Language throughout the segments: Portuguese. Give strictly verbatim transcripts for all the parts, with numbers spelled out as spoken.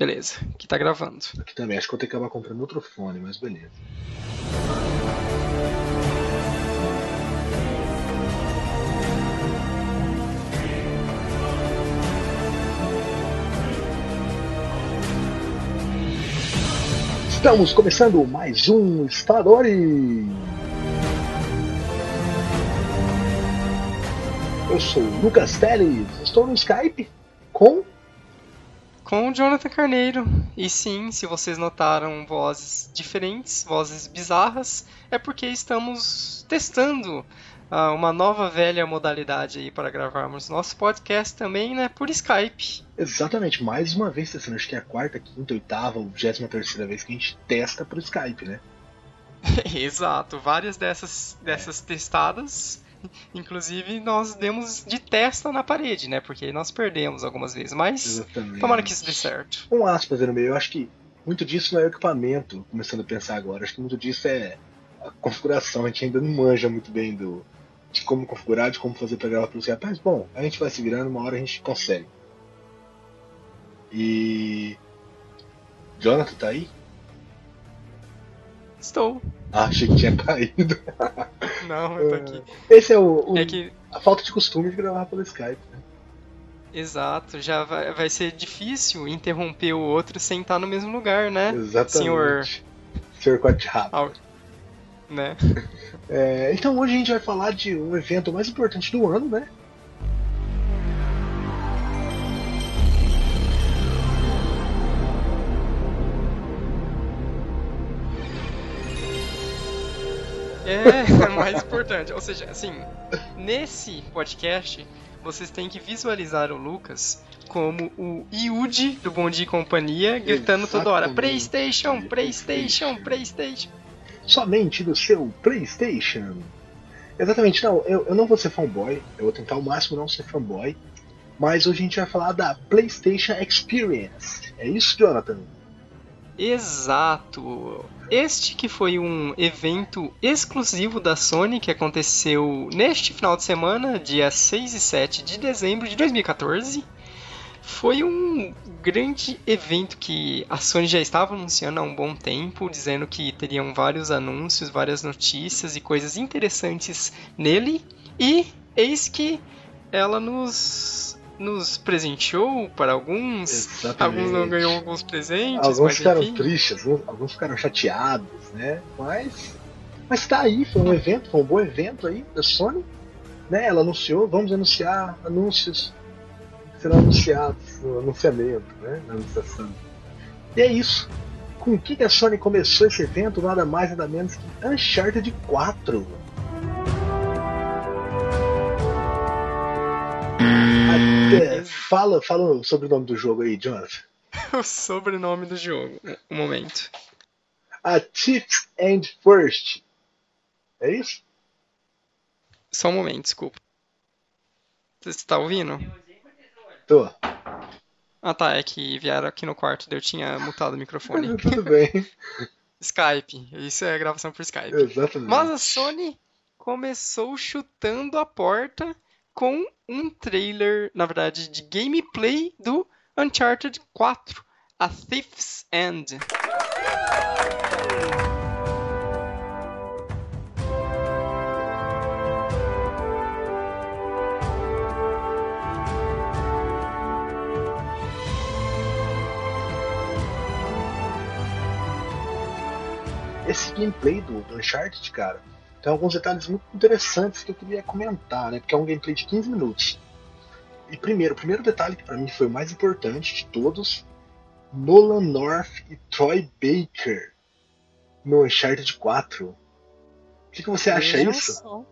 Beleza, aqui tá gravando. Aqui também, acho que eu vou ter que acabar comprando outro fone, mas beleza. Estamos começando mais um Story. Eu sou o Lucas Teles, estou no Skype com... Com o Jonathan Carneiro. E sim, se vocês notaram vozes diferentes, vozes bizarras, é porque estamos testando ah, uma nova velha modalidade aí para gravarmos nosso podcast também, né, por Skype. Exatamente, mais uma vez testando, acho que é a quarta, quinta, oitava, vigésima terceira vez que a gente testa por Skype, né? Exato, várias dessas, dessas testadas, inclusive nós demos de testa na parede, né, porque nós perdemos algumas vezes, mas exatamente. Tomara que isso dê certo. Um aspas aí no meio, eu acho que muito disso não é o equipamento, começando a pensar agora, acho que muito disso é a configuração, a gente ainda não manja muito bem do, de como configurar, de como fazer pra gravar pelo Skype, mas bom, a gente vai se virando, uma hora a gente consegue. E... Jonathan, tá aí? Estou. Ah, achei que tinha caído. Não, eu tô aqui. Esse é o... o é que... a falta de costume de gravar pelo Skype, né? Exato, já vai, vai ser difícil interromper o outro sem estar no mesmo lugar, né? Exatamente. Senhor... Senhor Corte Rápido. Al... Né? É, então hoje a gente vai falar de um evento mais importante do ano, né? É, mais importante. Ou seja, assim, nesse podcast, vocês têm que visualizar o Lucas como o Yuji do Bom Dia e Companhia, gritando exatamente. Toda hora, PlayStation, PlayStation, PlayStation. Somente do seu PlayStation. Exatamente, não, eu, eu não vou ser fanboy, eu vou tentar ao máximo não ser fanboy, mas hoje a gente vai falar da PlayStation Experience. É isso, Jonathan? Exato! Este que foi um evento exclusivo da Sony que aconteceu neste final de semana, dia seis e sete de dezembro de dois mil e quatorze. Foi um grande evento que a Sony já estava anunciando há um bom tempo, dizendo que teriam vários anúncios, várias notícias e coisas interessantes nele. E eis que ela nos... nos presenteou para alguns, exatamente. Alguns não ganhou alguns presentes, alguns mas ficaram enfim. Tristes, alguns ficaram chateados, né? Mas, mas tá aí, foi um evento, foi um bom evento aí da Sony, né? Ela anunciou, vamos anunciar anúncios, serão anunciados no anunciamento, né? Na anunciação. E é isso. Com o que, que a Sony começou esse evento? Nada mais, nada menos que Uncharted quatro. É, fala, fala o sobrenome do jogo aí, Jonathan. O sobrenome do jogo. Um momento. A Thief's End First. É isso? Só um momento, desculpa. Você está ouvindo? Tô. Ah tá, é que vieram aqui no quarto, eu tinha mutado o microfone. Tudo bem. Skype, isso é gravação por Skype. Exatamente. Mas a Sony começou chutando a porta com um trailer, na verdade, de gameplay do Uncharted quatro, A Thief's End. Esse gameplay do Uncharted, cara, tem alguns detalhes muito interessantes que eu queria comentar, né? Porque é um gameplay de quinze minutos. E primeiro, o primeiro detalhe que pra mim foi o mais importante de todos, Nolan North e Troy Baker no Uncharted quatro. O que, que você acha Vejam isso? Só,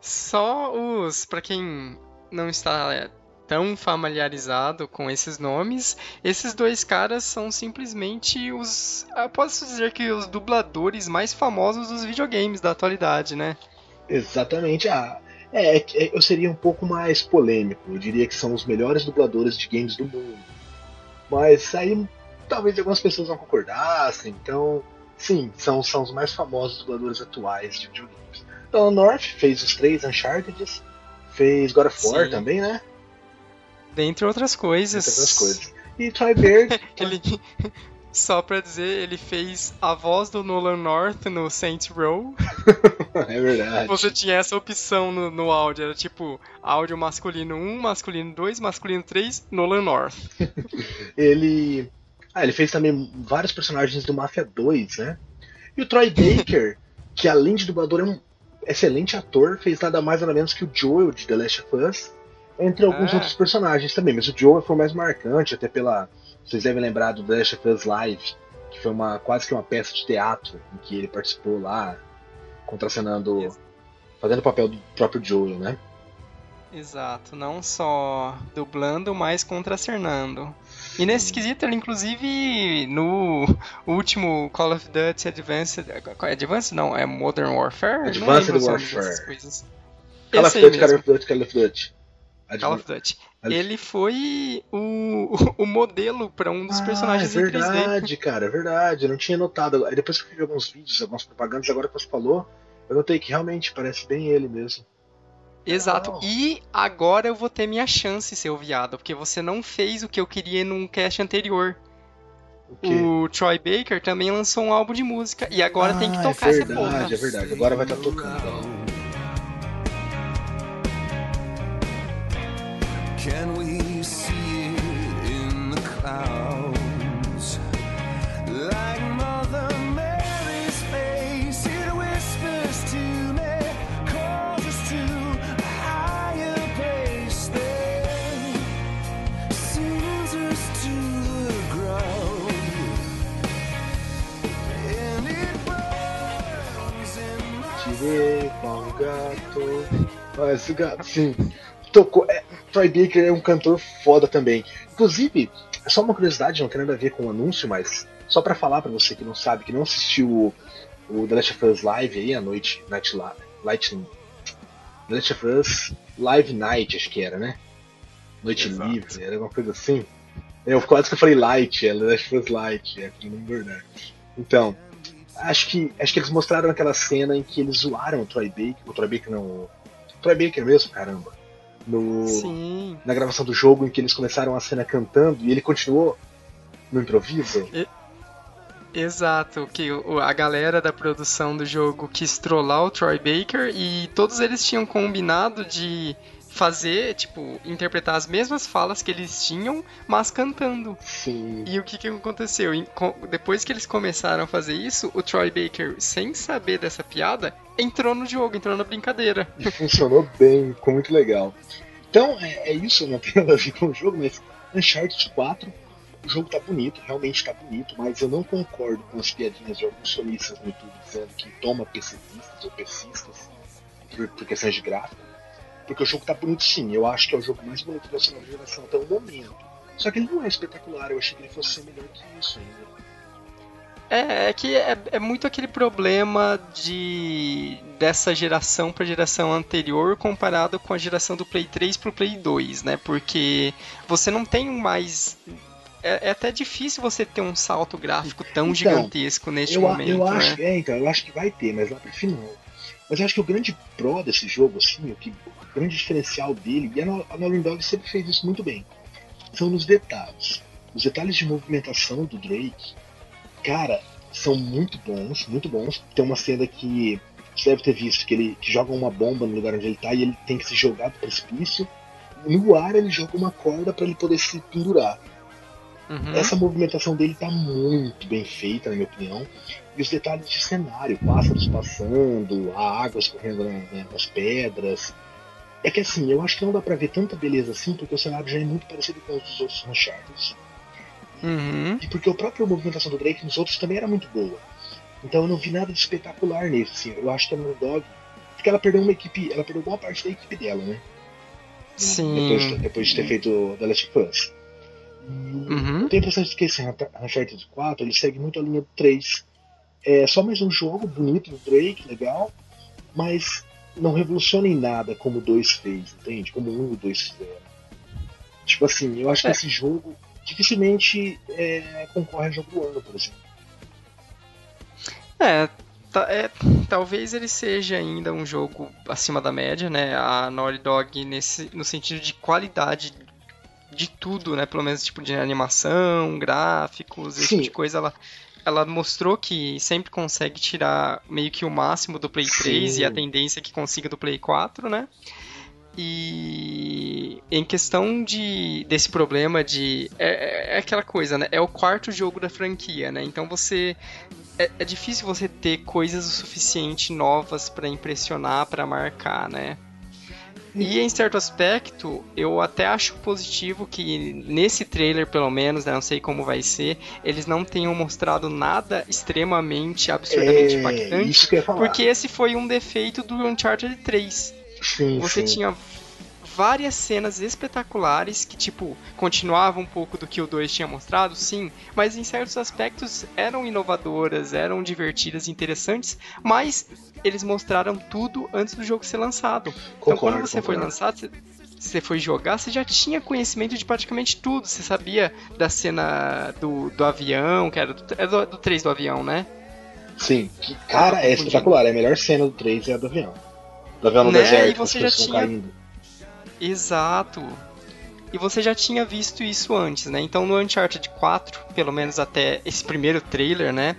só os... Pra quem não está... É... tão familiarizado com esses nomes, esses dois caras são simplesmente os, eu posso dizer que os dubladores mais famosos dos videogames da atualidade, né? Exatamente, ah, é, é, eu seria um pouco mais polêmico, eu diria que são os melhores dubladores de games do mundo, mas aí talvez algumas pessoas não concordassem, então sim, são, são os mais famosos dubladores atuais de videogames. Então, o North fez os três Uncharted, fez God of War também, né? Dentre outras coisas. Dentre outras coisas. e Troy Baker. Ele, só pra dizer, ele fez a voz do Nolan North no Saints Row. É verdade. Você tinha essa opção no, no áudio, era tipo áudio masculino um, masculino dois, masculino três, Nolan North. Ele... Ah, ele fez também vários personagens do Mafia dois, né? E o Troy Baker, que além de dublador é um excelente ator, fez nada mais nada menos que o Joel de The Last of Us, entre alguns ah. outros personagens também. Mas o Joel foi o mais marcante, até pela... Vocês devem lembrar do The Last of Us Live, que foi uma, quase que uma peça de teatro em que ele participou lá, contracenando, fazendo o papel do próprio Joel, né? Exato, não só dublando, mas contracenando. E nesse quesito, ele inclusive no último Call of Duty Advanced... Advanced não, é Modern Warfare? Advanced Warfare. Call of Duty, Call of Duty, Call of Duty. Call of Duty. Ele foi o, o modelo para um dos ah, personagens em três D. É verdade, cara, é verdade. Eu não tinha notado. Aí depois que eu vi alguns vídeos, algumas propagandas, agora que você falou, eu notei que realmente parece bem ele mesmo. Exato, oh. E agora eu vou ter minha chance, seu viado, porque você não fez o que eu queria num cast anterior. Okay. O Troy Baker também lançou um álbum de música, e agora ah, tem que tocar é verdade, essa porra. É verdade, agora vai estar tá tocando. Ó. Can we see it in the clouds? Like Mother Mary's face, it whispers to me, calls us to a higher place than sends us to the ground. And it burns in my soul. Gato. Tocou. É, Troy Baker é um cantor foda também. Inclusive, só uma curiosidade, não tem nada a ver com o anúncio, mas só pra falar pra você que não sabe, que não assistiu o, o The Last of Us Live aí, a noite, Night Light, The Last of Us Live Night, acho que era, né? Noite Exato. Livre, era alguma coisa assim. Eu quase que eu falei Light, é The Last of Us Light, é pra não engordar. Então, acho que, acho que eles mostraram aquela cena em que eles zoaram o Troy Baker, o Troy Baker não, o Troy Baker mesmo, caramba. No, Sim. Na gravação do jogo em que eles começaram a cena cantando e ele continuou no improviso. E... Exato, que a galera da produção do jogo quis trollar o Troy Baker e todos eles tinham combinado de fazer, tipo, interpretar as mesmas falas que eles tinham, mas cantando. Sim. E o que, que aconteceu? Depois que eles começaram a fazer isso, o Troy Baker, sem saber dessa piada, entrou no jogo, entrou na brincadeira. E funcionou bem, ficou muito legal. Então, é, é isso, não tem nada a ver com o jogo, mas Uncharted quatro, o jogo tá bonito, realmente tá bonito, mas eu não concordo com as piadinhas de alguns solistas no YouTube dizendo que toma pessimistas ou persistas por, por questões de gráfico. Porque o jogo tá bonito sim, eu acho que é o jogo mais bonito da sua geração até o momento. Só que ele não é espetacular, eu achei que ele fosse ser melhor que isso ainda. É, é que é, é muito aquele problema de dessa geração pra geração anterior comparado com a geração do Play três pro Play dois, né? Porque você não tem mais... É, é até difícil você ter um salto gráfico tão então, gigantesco neste eu, momento, eu acho, né? É, então, eu acho que vai ter, mas lá pro final... Mas eu acho que o grande pró desse jogo, assim, o, que, o grande diferencial dele, e a Naughty Dog sempre fez isso muito bem, são nos detalhes. Os detalhes de movimentação do Drake, cara, são muito bons, muito bons. Tem uma cena que você deve ter visto, que ele que joga uma bomba no lugar onde ele tá e ele tem que se jogar do precipício. No ar ele joga uma corda pra ele poder se pendurar. Uhum. Essa movimentação dele tá muito bem feita, na minha opinião. E os detalhes de cenário, pássaros passando, a água escorrendo na, nas pedras. É que assim, eu acho que não dá pra ver tanta beleza assim, porque o cenário já é muito parecido com os dos outros Uncharted. Uhum. E porque a própria movimentação do Drake nos outros também era muito boa. Então eu não vi nada de espetacular nesse, assim. Eu acho que a Naughty Dog... Porque ela perdeu uma equipe, ela perdeu boa parte da equipe dela, né? Sim. Depois, depois de ter feito The Last of Us. Uhum. Tem a impressão de que esse Uncharted quatro ele segue muito a linha do três. É só mais um jogo bonito do Drake, legal, mas não revoluciona em nada como o dois fez, entende? Como o um e o dois fizeram. Tipo assim, eu acho é. que esse jogo dificilmente é, concorre a jogo do ano, por exemplo. É, tá, é, talvez ele seja ainda um jogo acima da média, né? A Naughty Dog nesse, no sentido de qualidade de tudo, né? Pelo menos tipo de animação, gráficos, esse Sim. tipo de coisa. Ela, ela mostrou que sempre consegue tirar meio que o máximo do Play três Sim. e a tendência é que consiga do Play quatro, né? E em questão de, desse problema de... É, é aquela coisa, né? É o quarto jogo da franquia, né? Então você... É, é difícil você ter coisas o suficiente novas pra impressionar, pra marcar, né? E em certo aspecto, eu até acho positivo que nesse trailer, pelo menos, né, não sei como vai ser, eles não tenham mostrado nada extremamente, absurdamente é, impactante. Isso que eu ia falar. Porque esse foi um defeito do Uncharted três. Sim, você sim. tinha várias cenas espetaculares que, tipo, continuavam um pouco do que o dois tinha mostrado, sim, mas em certos aspectos eram inovadoras, eram divertidas, interessantes, mas eles mostraram tudo antes do jogo ser lançado. Concordo, então, quando você concordo. foi lançado, você, você foi jogar, você já tinha conhecimento de praticamente tudo. Você sabia da cena do, do avião, que era do, do, do três do avião, né? Sim, que, cara, é espetacular. É a melhor cena do três é a do avião. No né? deserto, e você já tinha caindo. Exato. E você já tinha visto isso antes, né? Então no Uncharted quatro, pelo menos até esse primeiro trailer, né?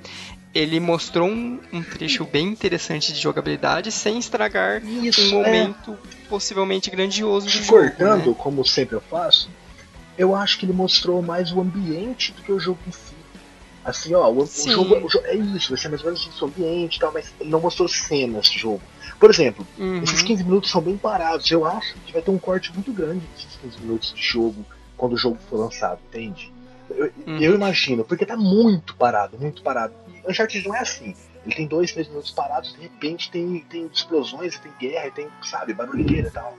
Ele mostrou um, um trecho bem interessante de jogabilidade sem estragar isso, um momento é... possivelmente grandioso do jogo. Cortando, né? Como sempre eu faço, eu acho que ele mostrou mais o ambiente do que o jogo em si. Assim, ó, o, o, jogo, o jogo é isso, vai ser mais ou menos isso, o ambiente e tal, mas ele não mostrou cenas de jogo. Por exemplo, uhum. esses quinze minutos são bem parados. Eu acho que vai ter um corte muito grande desses quinze minutos de jogo quando o jogo for lançado, entende? Eu, uhum. eu imagino, porque tá muito parado, muito parado. E Uncharted não é assim. Ele tem dois, três minutos parados, de repente tem, tem explosões, tem guerra, tem, sabe, barulheira e tal.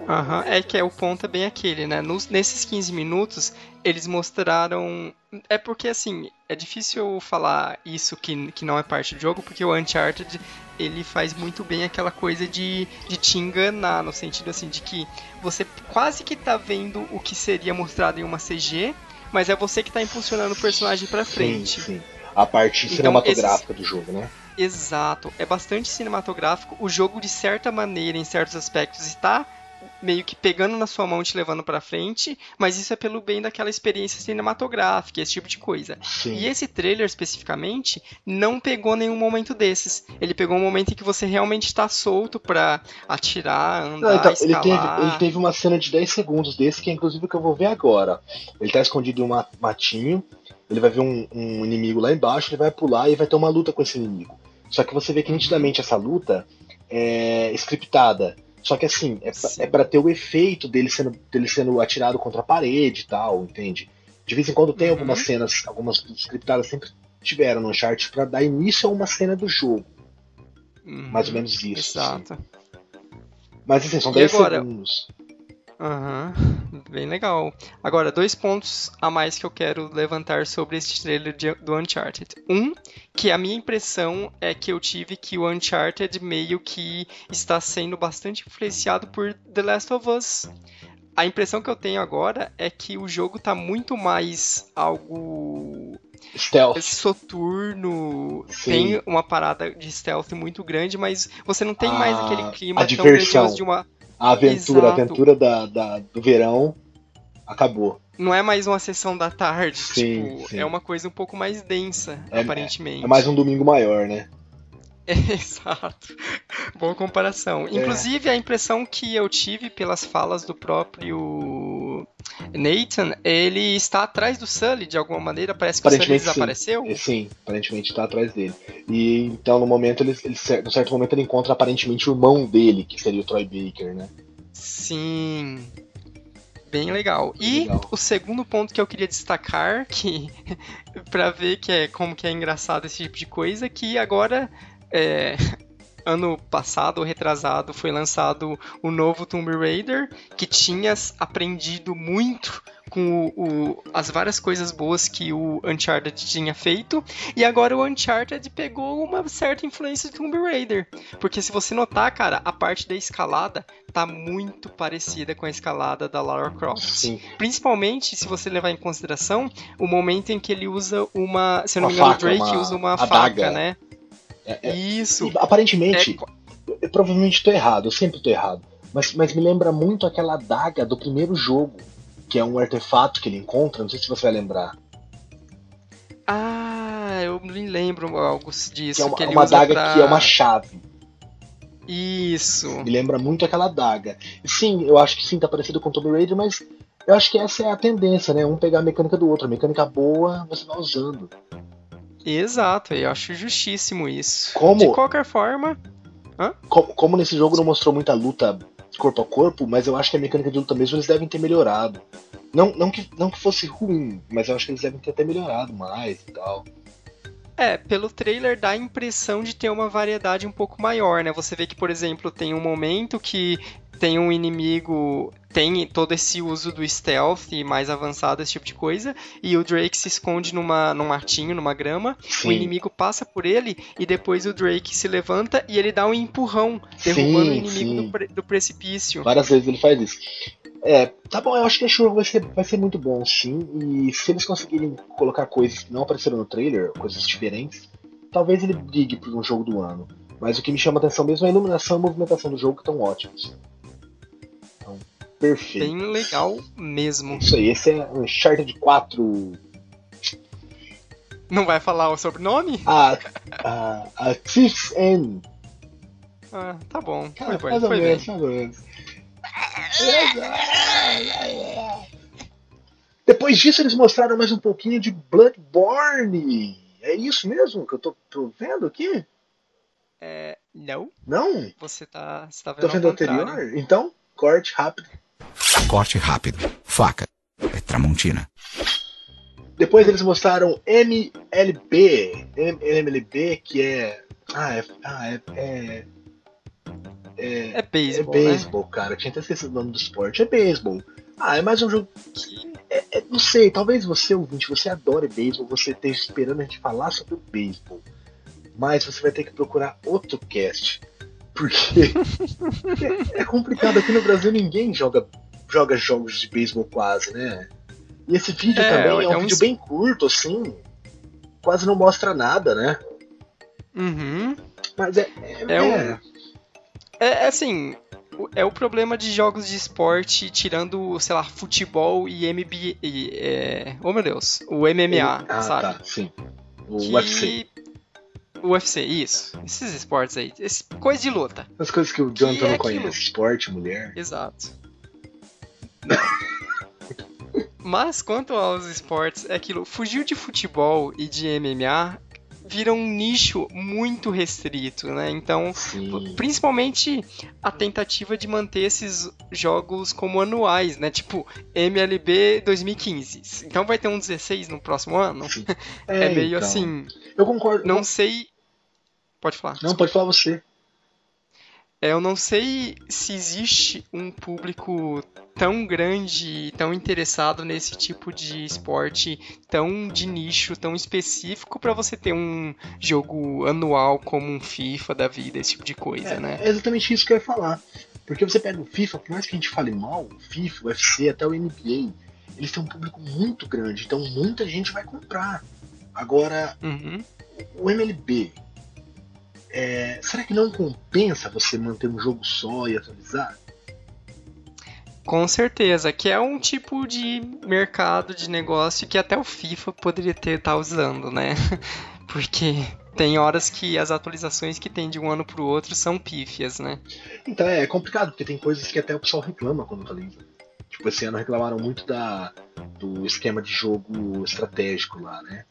Uhum. É que é, o ponto é bem aquele, né? Nos, nesses quinze minutos, eles mostraram... É porque, assim, é difícil eu falar isso que, que não é parte do jogo, porque o Uncharted, ele faz muito bem aquela coisa de, de te enganar, no sentido, assim, de que você quase que tá vendo o que seria mostrado em uma C G, mas é você que tá impulsionando o personagem pra frente. Sim, sim. A parte então, cinematográfica esse... do jogo, né? Exato. É bastante cinematográfico. O jogo, de certa maneira, em certos aspectos, está... meio que pegando na sua mão e te levando pra frente, mas isso é pelo bem daquela experiência cinematográfica, esse tipo de coisa. Sim. E esse trailer, especificamente, não pegou nenhum momento desses. Ele pegou um momento em que você realmente tá solto pra atirar, andar, não, então, escalar... Ele teve, ele teve uma cena de dez segundos desse, que é inclusive o que eu vou ver agora. Ele tá escondido em um matinho, ele vai ver um, um inimigo lá embaixo, ele vai pular e vai ter uma luta com esse inimigo. Só que você vê que nitidamente essa luta é scriptada. Só que assim, é pra, é pra ter o efeito dele sendo, dele sendo atirado contra a parede e tal, entende? De vez em quando tem uhum. algumas cenas, algumas scriptadas sempre tiveram no Uncharted pra dar início a uma cena do jogo. Uhum. Mais ou menos isso. Exato. Assim. Mas assim, são dez agora... segundos. Aham, uhum. Bem legal. Agora, dois pontos a mais que eu quero levantar sobre este trailer de, do Uncharted. Um, que a minha impressão é que eu tive que o Uncharted meio que está sendo bastante influenciado por The Last of Us. A impressão que eu tenho agora é que o jogo tá muito mais algo... stealth. Soturno. Sim. Tem uma parada de stealth muito grande, mas você não tem a... mais aquele clima tão grandioso de uma... A aventura, Exato. a aventura da, da, do verão acabou. Não é mais uma sessão da tarde, sim, tipo, sim. é uma coisa um pouco mais densa, é, aparentemente. É, é mais um domingo maior, né? É, exato. Boa comparação. É. Inclusive, a impressão que eu tive pelas falas do próprio Nathan, ele está atrás do Sully, de alguma maneira, parece que o Sully desapareceu. Sim, sim, aparentemente está atrás dele. E então, no momento, ele, ele, no certo momento, ele encontra aparentemente o irmão dele, que seria o Troy Baker, né? Sim... Bem legal. E legal. O segundo ponto que eu queria destacar, que pra ver que é, como que é engraçado esse tipo de coisa, que agora, é, ano passado ou retrasado, foi lançado o novo Tomb Raider, que tinha aprendido muito com o, o, as várias coisas boas que o Uncharted tinha feito, e agora o Uncharted pegou uma certa influência do Tomb Raider, porque se você notar, cara, a parte da escalada tá muito parecida com a escalada da Lara Croft. Sim. Principalmente se você levar em consideração o momento em que ele usa uma, se eu não me engano, o Drake uma... usa uma adaga. Faca, né? É, é, Isso. Aparentemente, é... eu provavelmente tô errado, eu sempre tô errado, mas, mas me lembra muito aquela adaga do primeiro jogo. que é um artefato que ele encontra, não sei se você vai lembrar. Ah, eu me lembro algo disso. Que é uma, que ele uma usa adaga pra... que é uma chave. Isso. Me lembra muito aquela adaga. Sim, eu acho que sim, tá parecido com o Tomb Raider, mas eu acho que essa é a tendência, né? Um pegar a mecânica do outro. A mecânica boa, você vai usando. Exato, eu acho justíssimo isso. Como? De qualquer forma... Hã? Como, como nesse jogo não mostrou muita luta corpo a corpo, mas eu acho que a mecânica de luta mesmo eles devem ter melhorado. Não, não, que, não que fosse ruim, mas eu acho que eles devem ter até melhorado mais e tal. É, pelo trailer dá a impressão de ter uma variedade um pouco maior, né? Você vê que, por exemplo, tem um momento que tem um inimigo, tem todo esse uso do stealth mais avançado, esse tipo de coisa, e o Drake se esconde numa, num matinho, numa grama, sim. O inimigo passa por ele, e depois o Drake se levanta e ele dá um empurrão, derrubando sim, o inimigo do, pre, do precipício. Várias vezes ele faz isso. É, tá bom, eu acho que esse jogo vai ser, vai ser muito bom, sim, e se eles conseguirem colocar coisas que não apareceram no trailer, coisas diferentes, talvez ele brigue por um jogo do ano. Mas o que me chama a atenção mesmo é a iluminação e a movimentação do jogo, que estão ótimos. Então, perfeito. Bem legal mesmo. Isso aí, esse é Uncharted quatro. Não vai falar o sobrenome? A, a, a Thief's End. Ah, tá bom. Cara, foi mais bem, foi menos, bem. Mais ou menos. Depois disso eles mostraram mais um pouquinho de Bloodborne. É isso mesmo que eu tô, tô vendo aqui? É, não. Não? Você tá, você tá vendo, tô vendo o anterior? Então, corte rápido. Corte rápido. Faca. É tramontina. Depois eles mostraram M L B. M L B que é... Ah, é... Ah, é, é... É, é beisebol, é beisebol, né? Cara, eu tinha até esquecido o nome do esporte, é beisebol. Ah, é mais um jogo que, é, é, não sei, talvez você, ouvinte, você adore beisebol, você esteja esperando a gente falar sobre o beisebol, mas você vai ter que procurar outro cast, porque é, é complicado, aqui no Brasil ninguém joga, joga jogos de beisebol quase, né? E esse vídeo é, também é um, é um vídeo bem curto, assim, quase não mostra nada, né? Uhum. Mas é... é, é, é um... é... É assim, é o problema de jogos de esporte, tirando, sei lá, futebol e M B A, e, é, oh meu Deus, o M M A, ah, sabe? Tá, sim. O que... U F C. O U F C, isso. Esses esportes aí, esse, coisa de luta. As coisas que o Jonathan não é conhece, esporte, mulher. Exato. Mas quanto aos esportes, é aquilo, fugiu de futebol e de M M A... vira um nicho muito restrito, né? Então, sim. Principalmente a tentativa de manter esses jogos como anuais, né? Tipo, M L B dois mil e quinze. Então vai ter um dezesseis no próximo ano? É, é meio então. Assim... Eu concordo. Não eu... sei... Pode falar. Não, desculpa. Pode falar você. É, eu não sei se existe um público tão grande, tão interessado nesse tipo de esporte, tão de nicho, tão específico, pra você ter um jogo anual como um FIFA da vida, esse tipo de coisa, é, né? É exatamente isso que eu ia falar. Porque você pega o FIFA, por mais que a gente fale mal, o FIFA, o U F C, até o N B A, eles têm um público muito grande, então muita gente vai comprar. Agora, uhum. O M L B... É, será que não compensa você manter um jogo só e atualizar? Com certeza, que é um tipo de mercado de negócio que até o FIFA poderia ter tá usando, né? Porque tem horas que as atualizações que tem de um ano pro outro são pífias, né? Então é, é complicado, porque tem coisas que até o pessoal reclama quando atualiza. Tipo, esse ano reclamaram muito da, do esquema de jogo estratégico lá, né?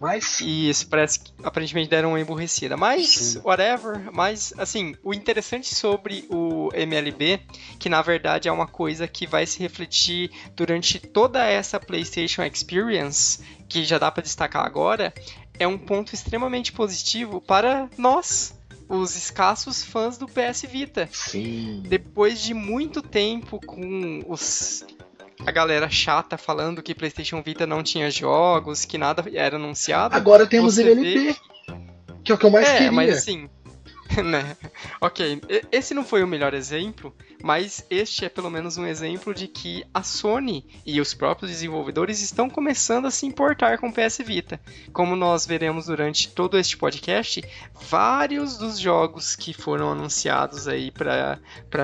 Mas... Isso, parece que aparentemente deram uma emburrecida. Mas, sim. Whatever. Mas, assim, o interessante sobre o M L B, que na verdade é uma coisa que vai se refletir durante toda essa PlayStation Experience, que já dá pra destacar agora, é um ponto extremamente positivo para nós, os escassos fãs do P S Vita. Sim. Depois de muito tempo com os... A galera chata falando que PlayStation Vita não tinha jogos, que nada era anunciado. Agora temos M L B, vê... que é o que eu mais é, queria. Mas assim, Né? Ok, esse não foi o melhor exemplo, mas este é pelo menos um exemplo de que a Sony e os próprios desenvolvedores estão começando a se importar com o P S Vita. Como nós veremos durante todo este podcast, vários dos jogos que foram anunciados aí para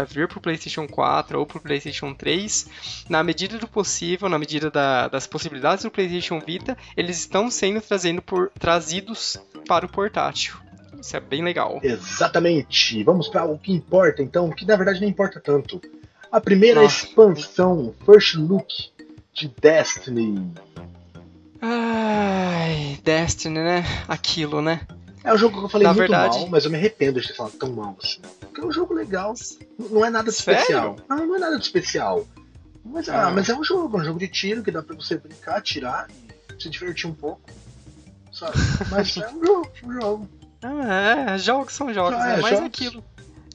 vir para o PlayStation quatro ou para o PlayStation três, na medida do possível, na medida da, das possibilidades do PlayStation Vita, eles estão sendo trazendo por, trazidos para o portátil. Isso é bem legal. Exatamente. Vamos para o que importa, então, que na verdade não importa tanto. A primeira Nossa. expansão, First Look, de Destiny. Ai, Destiny, né? Aquilo, né? É um jogo que eu falei na muito verdade... mal, mas eu me arrependo de ter falado tão mal assim. Porque é um jogo legal, não é nada de Sério? especial. Ah, não é nada de especial. Mas, ah. Ah, mas é um jogo, é um jogo de tiro que dá pra você brincar, atirar e se divertir um pouco. Sabe? Mas é um jogo, um jogo. Ah, é, jogos são jogos, ah, é, né? Mas jogos. Aquilo.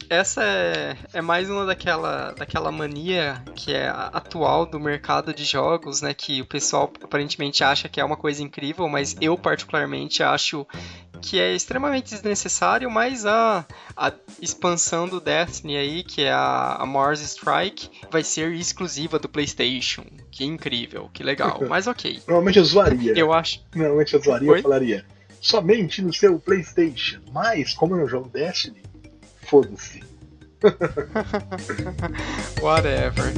Essa é, é mais uma daquela, daquela mania que é atual do mercado de jogos, né? Que o pessoal aparentemente acha que é uma coisa incrível, mas eu particularmente acho que é extremamente desnecessário, mas a, a expansão do Destiny aí, que é a, a Mars Strike, vai ser exclusiva do PlayStation. Que incrível, que legal, mas ok. Normalmente eu zoaria. Eu acho. Normalmente eu zoaria e falaria. Somente no seu PlayStation. Mas, como eu jogo Destiny, foda-se. Whatever.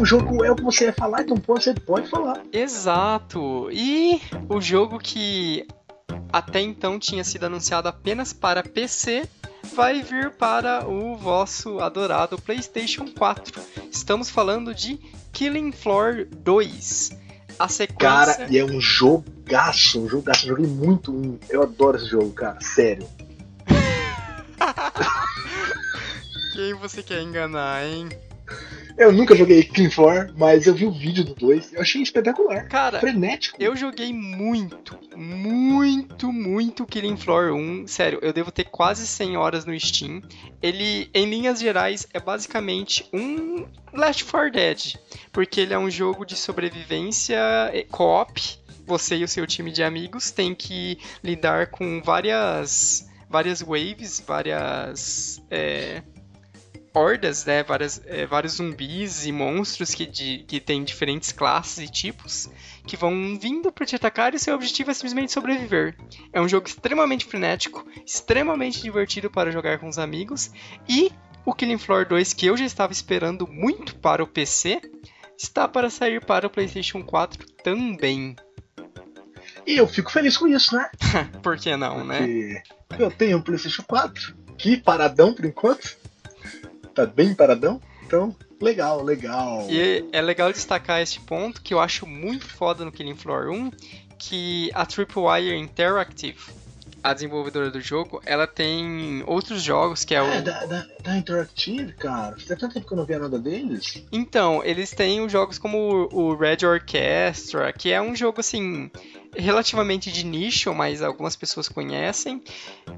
O jogo é o que você ia falar, então você pode falar. Exato. E o jogo que... até então tinha sido anunciado apenas para P C, vai vir para o vosso adorado PlayStation quatro. Estamos falando de Killing Floor dois. A sequência... Cara, e é um jogaço, um jogaço. Joguei muito um. Eu adoro esse jogo, cara, sério. Quem você quer enganar, hein? Eu nunca joguei Killing Floor, mas eu vi o vídeo do dois, eu achei espetacular, cara, frenético. Eu joguei muito, muito, muito Killing Floor um, sério, eu devo ter quase cem horas no Steam. Ele, em linhas gerais, é basicamente um Left four Dead, porque ele é um jogo de sobrevivência co-op, você e o seu time de amigos tem que lidar com várias, várias waves, várias... É... hordas, né, várias, é, vários zumbis e monstros que, de, que tem diferentes classes e tipos que vão vindo pra te atacar e seu objetivo é simplesmente sobreviver. É um jogo extremamente frenético, extremamente divertido para jogar com os amigos, e o Killing Floor dois, que eu já estava esperando muito para o P C, está para sair para o PlayStation quatro também. E eu fico feliz com isso, né? Por que não, Porque né? Eu tenho um PlayStation quatro, que paradão por enquanto. Tá bem paradão? Então, legal, legal. E é legal destacar este ponto que eu acho muito foda no Killing Floor um, que a Tripwire Interactive, a desenvolvedora do jogo, ela tem outros jogos que é, é o... Da, da, da Interactive, cara? Faz tanto tempo que eu não via nada deles. Então, eles têm jogos como o Red Orchestra, que é um jogo, assim, relativamente de nicho, mas algumas pessoas conhecem.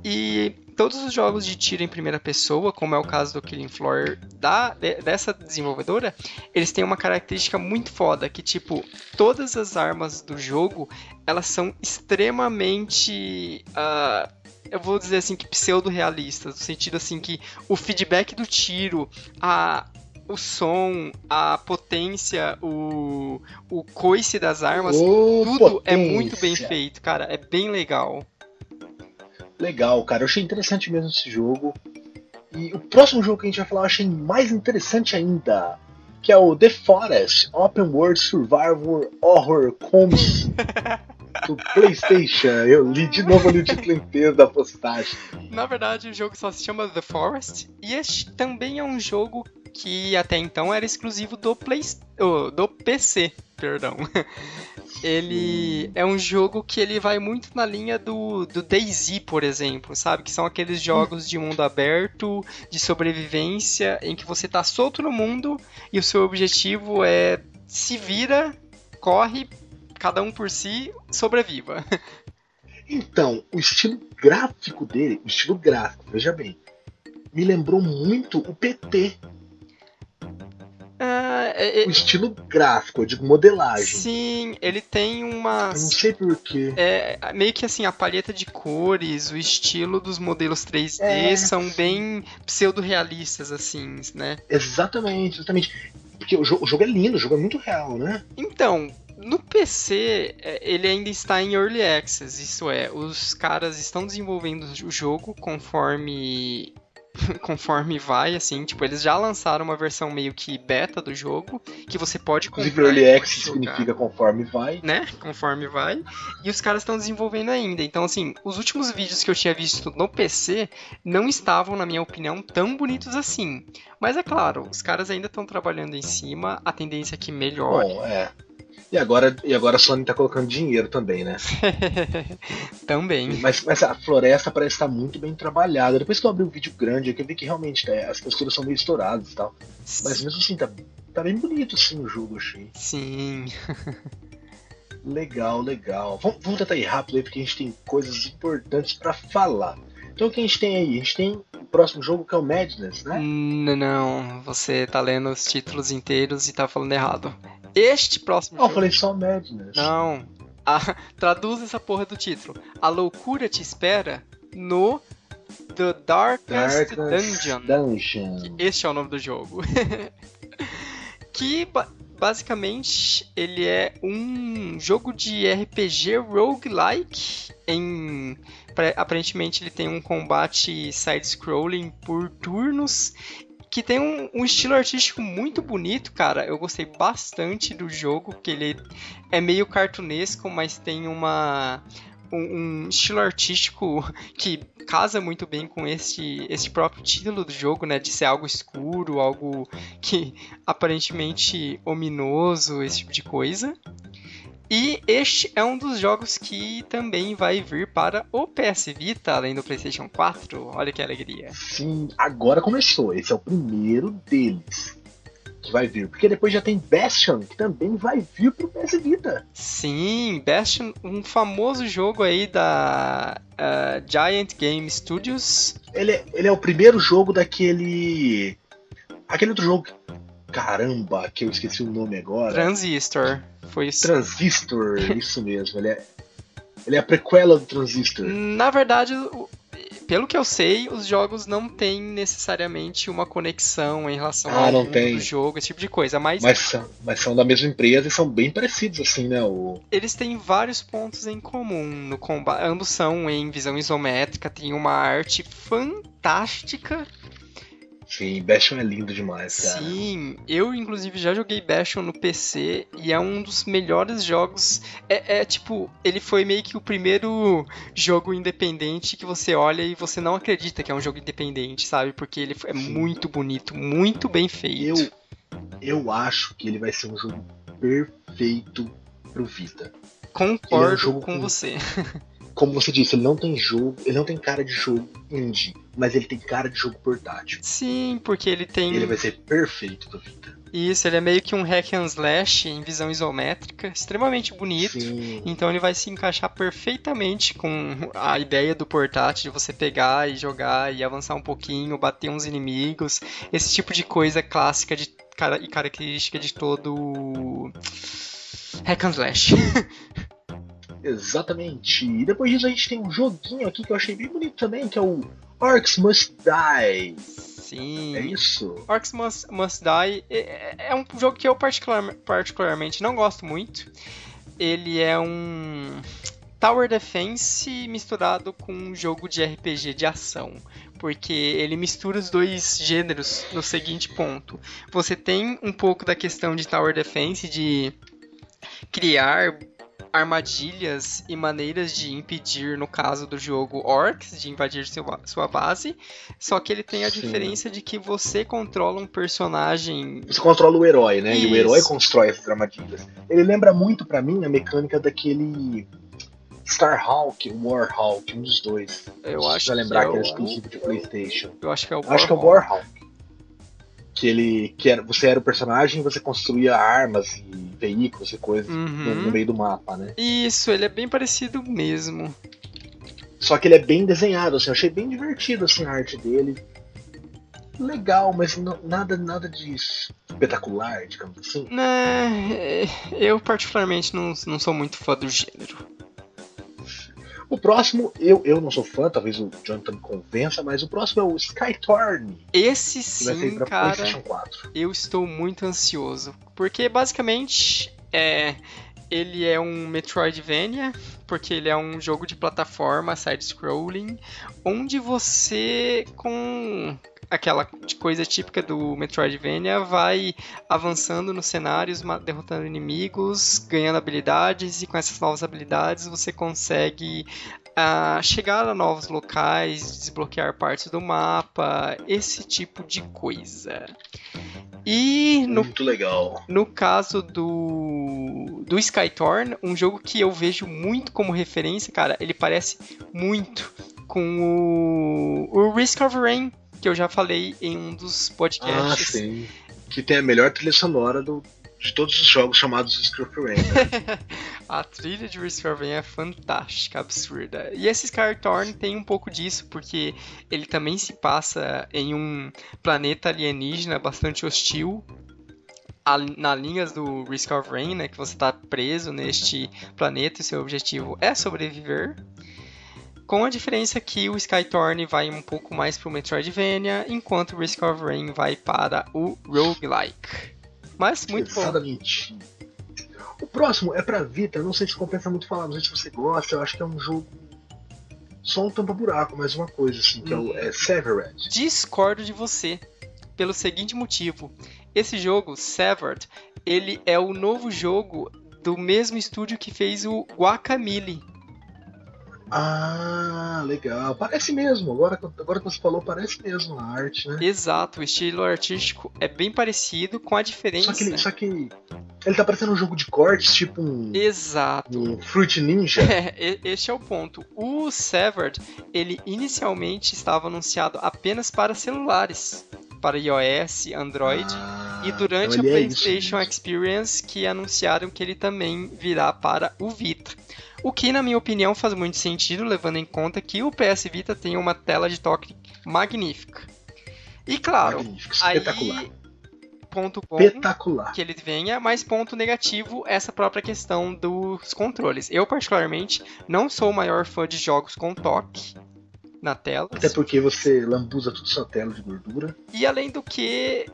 E todos os jogos de tiro em primeira pessoa, como é o caso do Killing Floor da, de, dessa desenvolvedora, eles têm uma característica muito foda, que, tipo, todas as armas do jogo, elas são extremamente... Uh, eu vou dizer assim, que pseudo-realistas, no sentido assim que o feedback do tiro, a... o som, a potência, o, o coice das armas, oh, tudo potência. É muito bem feito, cara. É bem legal. Legal, cara. Eu achei interessante mesmo esse jogo. E o próximo jogo que a gente vai falar eu achei mais interessante ainda, que é o The Forest, Open World Survival Horror Comes do PlayStation. Eu li de novo ali o título inteiro da postagem. Na verdade, o jogo só se chama The Forest, e este também é um jogo que até então era exclusivo do, Play... oh, do P C, perdão. Ele é um jogo que ele vai muito na linha do, do DayZ, por exemplo, sabe? Que são aqueles jogos de mundo aberto, de sobrevivência, em que você tá solto no mundo e o seu objetivo é se vira, corre, cada um por si, sobreviva. Então, o estilo gráfico dele, o estilo gráfico, veja bem, me lembrou muito o P T. É, é, o estilo gráfico, eu digo modelagem. Sim, ele tem uma... Eu não sei porquê. É, meio que assim, a paleta de cores, o estilo dos modelos três D é, são bem pseudo-realistas, assim, né? Exatamente, exatamente. Porque o jogo, o jogo é lindo, o jogo é muito real, né? Então, no P C, ele ainda está em Early Access, isso é, os caras estão desenvolvendo o jogo conforme... conforme vai, assim, tipo, eles já lançaram uma versão meio que beta do jogo que você pode comprar. Inclusive, Early Access significa conforme vai. Né? Conforme vai. E os caras estão desenvolvendo ainda. Então, assim, os últimos vídeos que eu tinha visto no P C não estavam, na minha opinião, tão bonitos assim. Mas é claro, os caras ainda estão trabalhando em cima, a tendência é que melhore. Bom, é. E agora, e agora a Sony tá colocando dinheiro também, né? Também. Mas, mas a floresta parece estar muito bem trabalhada. Depois que eu abri um vídeo grande, eu vi que realmente tá, as texturas são meio estouradas e tal. Mas mesmo assim, tá, tá bem bonito assim o jogo, achei. Sim. Legal, legal. Vamos, vamos tentar ir rápido aí, porque a gente tem coisas importantes pra falar. Então o que a gente tem aí? A gente tem o próximo jogo que é o Madness, né? Não, não. Você tá lendo os títulos inteiros e tá falando errado. Este próximo oh, jogo... Eu falei só Madness. Não. Ah, traduz essa porra do título. A loucura te espera no The Darkest, Darkest Dungeon. Dungeon. Este é o nome do jogo. Que ba- basicamente ele é um jogo de R P G roguelike. Em... Aparentemente ele tem um combate side-scrolling por turnos. Que tem um, um estilo artístico muito bonito, cara. Eu gostei bastante do jogo, porque ele é meio cartunesco, mas tem uma, um, um estilo artístico que casa muito bem com este, este próprio título do jogo, né? De ser algo escuro, algo que aparentemente ominoso, esse tipo de coisa. E este é um dos jogos que também vai vir para o P S Vita, além do PlayStation quatro. Olha que alegria. Sim, agora começou. Esse é o primeiro deles que vai vir. Porque depois já tem Bastion, que também vai vir para o P S Vita. Sim, Bastion, um famoso jogo aí da uh, Giant Game Studios. Ele é, ele é o primeiro jogo daquele... Aquele outro jogo... Caramba, que eu esqueci o nome agora. Transistor, foi isso. Transistor, isso mesmo. Ele é, ele é a prequela do Transistor. Na verdade, pelo que eu sei, os jogos não têm necessariamente uma conexão em relação ah, ao mundo do jogo, esse tipo de coisa. Mas... Mas, são, mas são da mesma empresa e são bem parecidos, assim, né? O... Eles têm vários pontos em comum no combate. Ambos são em visão isométrica, tem uma arte fantástica. Sim, Bastion é lindo demais, cara. Sim, eu inclusive já joguei Bastion no P C e é um dos melhores jogos. É, é tipo, ele foi meio que o primeiro jogo independente que você olha e você não acredita que é um jogo independente, sabe? Porque ele é Sim. muito bonito, muito bem feito. Eu, eu acho que ele vai ser um jogo perfeito pro Vita. Concordo ele é um jogo com, com você. Como você disse, ele não tem jogo, ele não tem cara de jogo indie, mas ele tem cara de jogo portátil. Sim, porque ele tem... Ele vai ser perfeito pra vida. Isso, ele é meio que um hack and slash em visão isométrica, extremamente bonito. Sim. Então ele vai se encaixar perfeitamente com a ideia do portátil, de você pegar e jogar e avançar um pouquinho, bater uns inimigos, esse tipo de coisa clássica de, e característica de todo hack and slash. Exatamente. E depois disso a gente tem um joguinho aqui que eu achei bem bonito também, que é o Orcs Must Die. Sim. É isso? Orcs Must, Must Die é, é um jogo que eu particular, particularmente não gosto muito. Ele é um Tower Defense misturado com um jogo de R P G de ação. Porque ele mistura os dois gêneros no seguinte ponto. Você tem um pouco da questão de Tower Defense, de criar... armadilhas e maneiras de impedir, no caso do jogo, orcs, de invadir seu, sua base. Só que ele tem a Sim. diferença de que você controla um personagem... Você controla o herói, né? Isso. E o herói constrói essas armadilhas. Ele lembra muito, pra mim, a mecânica daquele... Starhawk, Warhawk, um dos dois. Eu acho que lembrar é que era exclusivo de PlayStation. Eu acho que é o Warhawk. Acho que é o Warhawk. Que ele, que era, você era o personagem e você construía armas e veículos e coisas uhum. no, no meio do mapa, né? Isso, ele é bem parecido mesmo. Só que ele é bem desenhado, assim, eu achei bem divertido assim, a arte dele. legal, mas não, nada, nada de espetacular, digamos assim. É, eu particularmente não, não sou muito fã do gênero. O próximo, eu, eu não sou fã, talvez o Jonathan me convença, mas o próximo é o SkyTorn. Esse sim, vai sair pra cara, PlayStation quatro. Eu estou muito ansioso, porque basicamente é, ele é um Metroidvania, porque ele é um jogo de plataforma, side-scrolling, onde você, com aquela coisa típica do Metroidvania, vai avançando nos cenários, derrotando inimigos, ganhando habilidades, e com essas novas habilidades você consegue uh, chegar a novos locais, desbloquear partes do mapa, esse tipo de coisa. E no, muito legal. No caso do, do SkyTorn, um jogo que eu vejo muito como referência, cara, ele parece muito com o, o Risk of Rain, que eu já falei em um dos podcasts. Ah, sim. Que tem a melhor trilha sonora do, de todos os jogos chamados Risk of Rain. Né? A trilha de Risk of Rain é fantástica, absurda. E esse SkyTorn tem um pouco disso, porque ele também se passa em um planeta alienígena bastante hostil, na linha do Risk of Rain, né, que você está preso neste planeta e seu objetivo é sobreviver. Com a diferença que o SkyTorn vai um pouco mais pro Metroidvania, enquanto o Risk of Rain vai para o roguelike. Mas muito exatamente. Bom. O próximo é pra Vita, não sei se compensa muito falar, não sei se você gosta, eu acho que é um jogo só um tampa-buraco, mas uma coisa assim, que hum. é, é Severed. Discordo de você, pelo seguinte motivo. Esse jogo, Severed, ele é o novo jogo do mesmo estúdio que fez o Guacamelee. Ah, legal. Parece mesmo. Agora, agora que você falou, parece mesmo a arte, né? Exato. O estilo artístico é bem parecido, com a diferença... Só que ele, só que ele tá parecendo um jogo de cortes, tipo um... Exato. Um Fruit Ninja. É, este é o ponto. O Severed, ele inicialmente estava anunciado apenas para celulares. Para iOS, Android. Ah, e durante a Playstation é isso, Experience, que anunciaram que ele também virá para o Vita. O que, na minha opinião, faz muito sentido, levando em conta que o P S Vita tem uma tela de toque magnífica. E claro, magnífico, espetacular. Aí, ponto bom espetacular. Que ele venha, mas ponto negativo, essa própria questão dos controles. Eu, particularmente, não sou o maior fã de jogos com toque na tela. Até porque você lambuza toda sua tela de gordura. E além do que...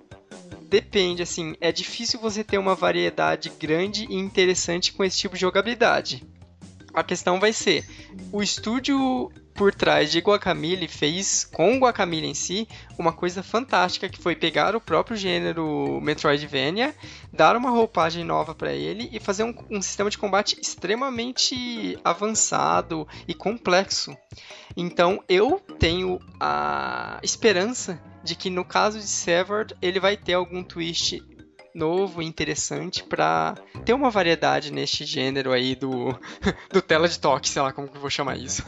Depende, assim, é difícil você ter uma variedade grande e interessante com esse tipo de jogabilidade. A questão vai ser, o estúdio por trás de Guacamelee fez, com o Guacamelee em si, uma coisa fantástica, que foi pegar o próprio gênero Metroidvania, dar uma roupagem nova para ele e fazer um, um sistema de combate extremamente avançado e complexo. Então eu tenho a esperança de que no caso de Severed ele vai ter algum twist novo e interessante pra ter uma variedade neste gênero aí do, do tela de toque, sei lá como que eu vou chamar isso.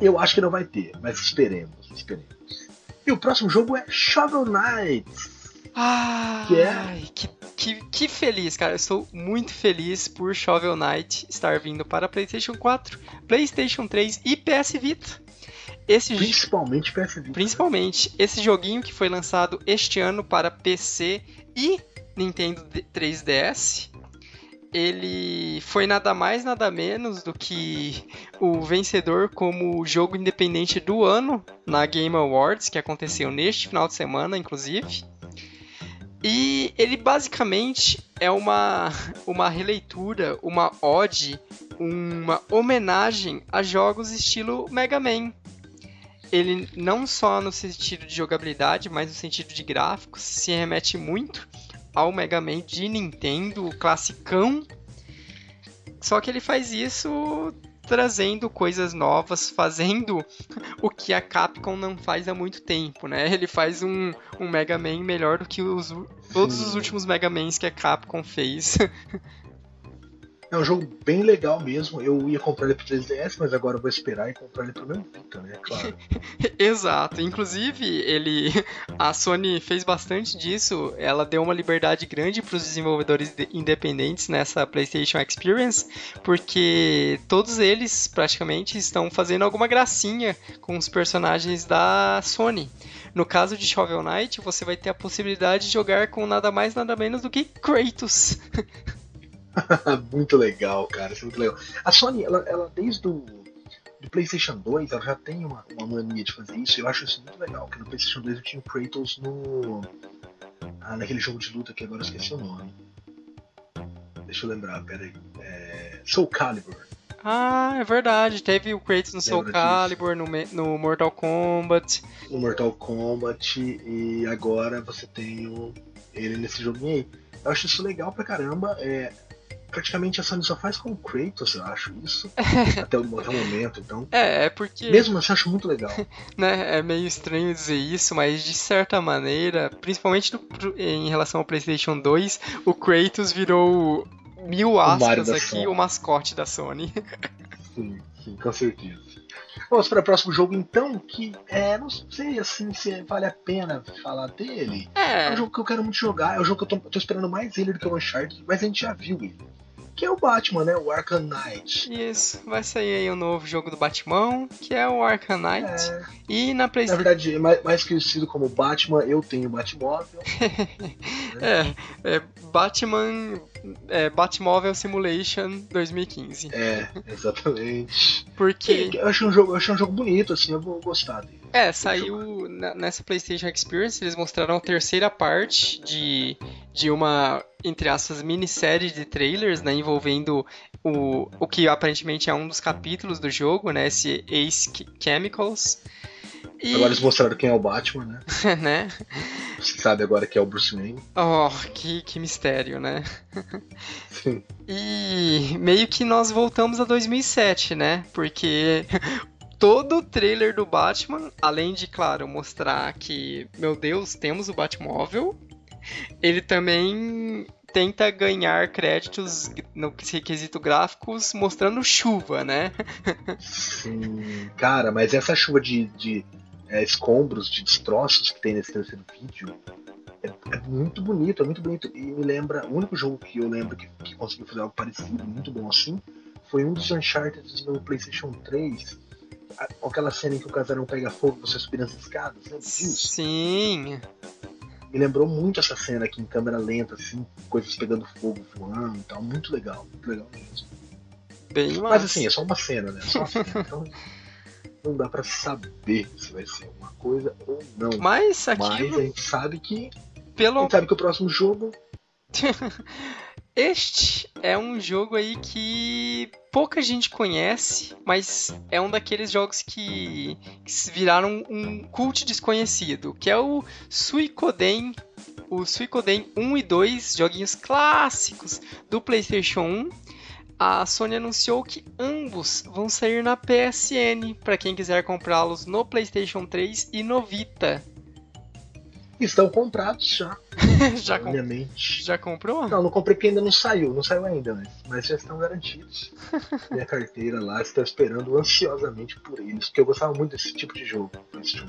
Eu acho que não vai ter, mas esperemos, esperemos. E o próximo jogo é Shovel Knight. Ah, que, é... ai, que, que, que feliz, cara. Eu estou muito feliz por Shovel Knight estar vindo para PlayStation quatro, PlayStation três e P S Vita. Esse principalmente P S Vita. Principalmente. Esse joguinho que foi lançado este ano para P C e Nintendo três D S, ele foi nada mais, nada menos do que o vencedor como jogo independente do ano na Game Awards, que aconteceu neste final de semana, inclusive. E ele basicamente é uma, uma releitura, uma ode, uma homenagem a jogos estilo Mega Man. Ele não só no sentido de jogabilidade, mas no sentido de gráficos, se remete muito ao Mega Man de Nintendo, o classicão. Só que ele faz isso trazendo coisas novas, fazendo o que a Capcom não faz há muito tempo, né? Ele faz um, um Mega Man melhor do que os, todos os últimos Mega Mans que a Capcom fez. É um jogo bem legal mesmo. Eu ia comprar ele pro três D S, mas agora eu vou esperar e comprar ele pro meu Vita, né? Claro. Exato. Inclusive, ele... a Sony fez bastante disso. Ela deu uma liberdade grande pros desenvolvedores de... independentes nessa PlayStation Experience, porque todos eles, praticamente, estão fazendo alguma gracinha com os personagens da Sony. No caso de Shovel Knight, você vai ter a possibilidade de jogar com nada mais, nada menos do que Kratos. Muito legal, cara, isso é muito legal. A Sony, ela, ela desde o do PlayStation dois, ela já tem uma, uma mania de fazer isso, e eu acho isso muito legal, porque no PlayStation dois eu tinha o Kratos no... Ah, naquele jogo de luta que agora eu esqueci o nome. Deixa eu lembrar, peraí. É... Soul Calibur. Ah, é verdade, teve o Kratos no Soul Calibur, no, no Mortal Kombat. No Mortal Kombat, e agora você tem o... ele nesse joguinho aí. Eu acho isso legal pra caramba, é... Praticamente a Sony só faz com o Kratos, eu acho isso, até o momento, então... É, é porque... Mesmo assim, eu acho muito legal. Né? É meio estranho dizer isso, mas de certa maneira, principalmente do, em relação ao PlayStation dois, o Kratos virou, mil aspas aqui, o mascote da Sony. Sim, sim, com certeza. Vamos para o próximo jogo, então, que é, não sei assim se vale a pena falar dele. É, é um jogo que eu quero muito jogar, é um jogo que eu tô, tô esperando mais ele do que o Uncharted, mas a gente já viu ele. Que é o Batman, né? O Arkham Knight. Isso, vai sair aí o um novo jogo do Batman, que é o Arkham Knight. É. E na PlayStation. Na verdade, mais, mais conhecido como Batman, eu tenho o Batmóvel. é, é, Batman. É, Batmóvel Simulation dois mil e quinze. É, exatamente. Porque. Eu achei um jogo, eu achei um jogo bonito, assim, eu vou gostar dele. É, saiu na, nessa PlayStation Experience, eles mostraram a terceira parte de, de uma, entre aspas, minissérie de trailers, né, envolvendo o, o que aparentemente é um dos capítulos do jogo, né, esse Ace Chemicals. E... Agora eles mostraram quem é o Batman, né? Né? Você sabe agora que é o Bruce Wayne. Oh, que, que mistério, né? Sim. E meio que nós voltamos a dois mil e sete, né? Porque... Todo o trailer do Batman, além de, claro, mostrar que, meu Deus, temos o Batmóvel, ele também tenta ganhar créditos no quesito gráficos mostrando chuva, né? Sim, cara, mas essa chuva de, de é, escombros, de destroços que tem nesse terceiro vídeo, é, é muito bonito, é muito bonito. E me lembra, o único jogo que eu lembro que, que conseguiu fazer algo parecido, muito bom assim, foi um dos Uncharted no PlayStation três, aquela cena em que o casarão pega fogo, você subir nas escadas, lembra disso? Sim. Me lembrou muito essa cena aqui em câmera lenta, assim, coisas pegando fogo, voando e tal, muito legal, muito legal mesmo. Bem Mas massa. Assim, é só uma cena, né? É só uma cena, então não dá pra saber se vai ser uma coisa ou não. Mas, aquilo... Mas a gente sabe que... Pelo... A gente sabe que o próximo jogo... Este é um jogo aí que pouca gente conhece, mas é um daqueles jogos que viraram um cult desconhecido, que é o Suikoden, o Suikoden um e dois, joguinhos clássicos do PlayStation um. A Sony anunciou que ambos vão sair na P S N, para quem quiser comprá-los no PlayStation três e no Vita. Estão comprados já. já, comp... já comprou? Não, não comprei porque ainda não saiu. Não saiu ainda, mas, mas já estão garantidos. Minha carteira lá está esperando ansiosamente por eles. Porque eu gostava muito desse tipo de jogo. Assim,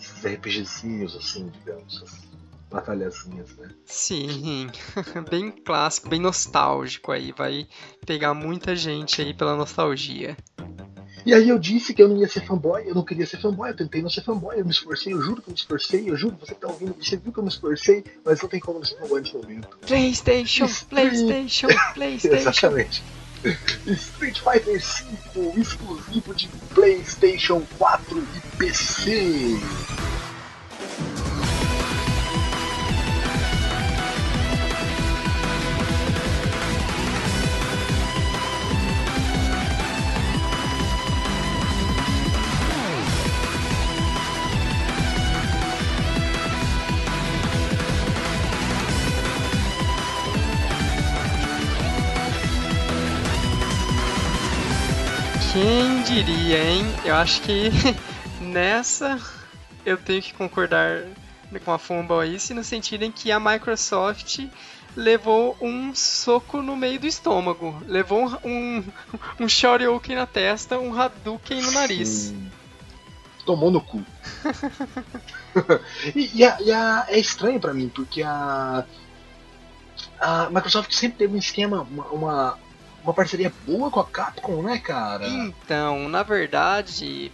esses RPGzinhos, assim, digamos. Essas batalhazinhas, né? Sim. Bem clássico, bem nostálgico aí. Vai pegar muita gente aí pela nostalgia. E aí eu disse que eu não ia ser fanboy, eu não queria ser fanboy, eu tentei não ser fanboy, eu me esforcei, eu juro que eu me esforcei, eu juro, você que tá ouvindo, você viu que eu me esforcei, mas não tem como não ser fanboy nesse momento. Playstation, Playstation, Playstation. Exatamente. Street Fighter cinco, exclusivo de PlayStation quatro e P C. Quem diria, hein? Eu acho que nessa eu tenho que concordar com a Fumble aí, se no sentido em que a Microsoft levou um soco no meio do estômago, levou um, um, um shoryuken na testa, um hadouken no nariz. Sim. Tomou no cu. e e, a, e a, é estranho pra mim, porque a, a Microsoft sempre teve um esquema, uma, uma, uma parceria boa com a Capcom, né, cara? Então, na verdade...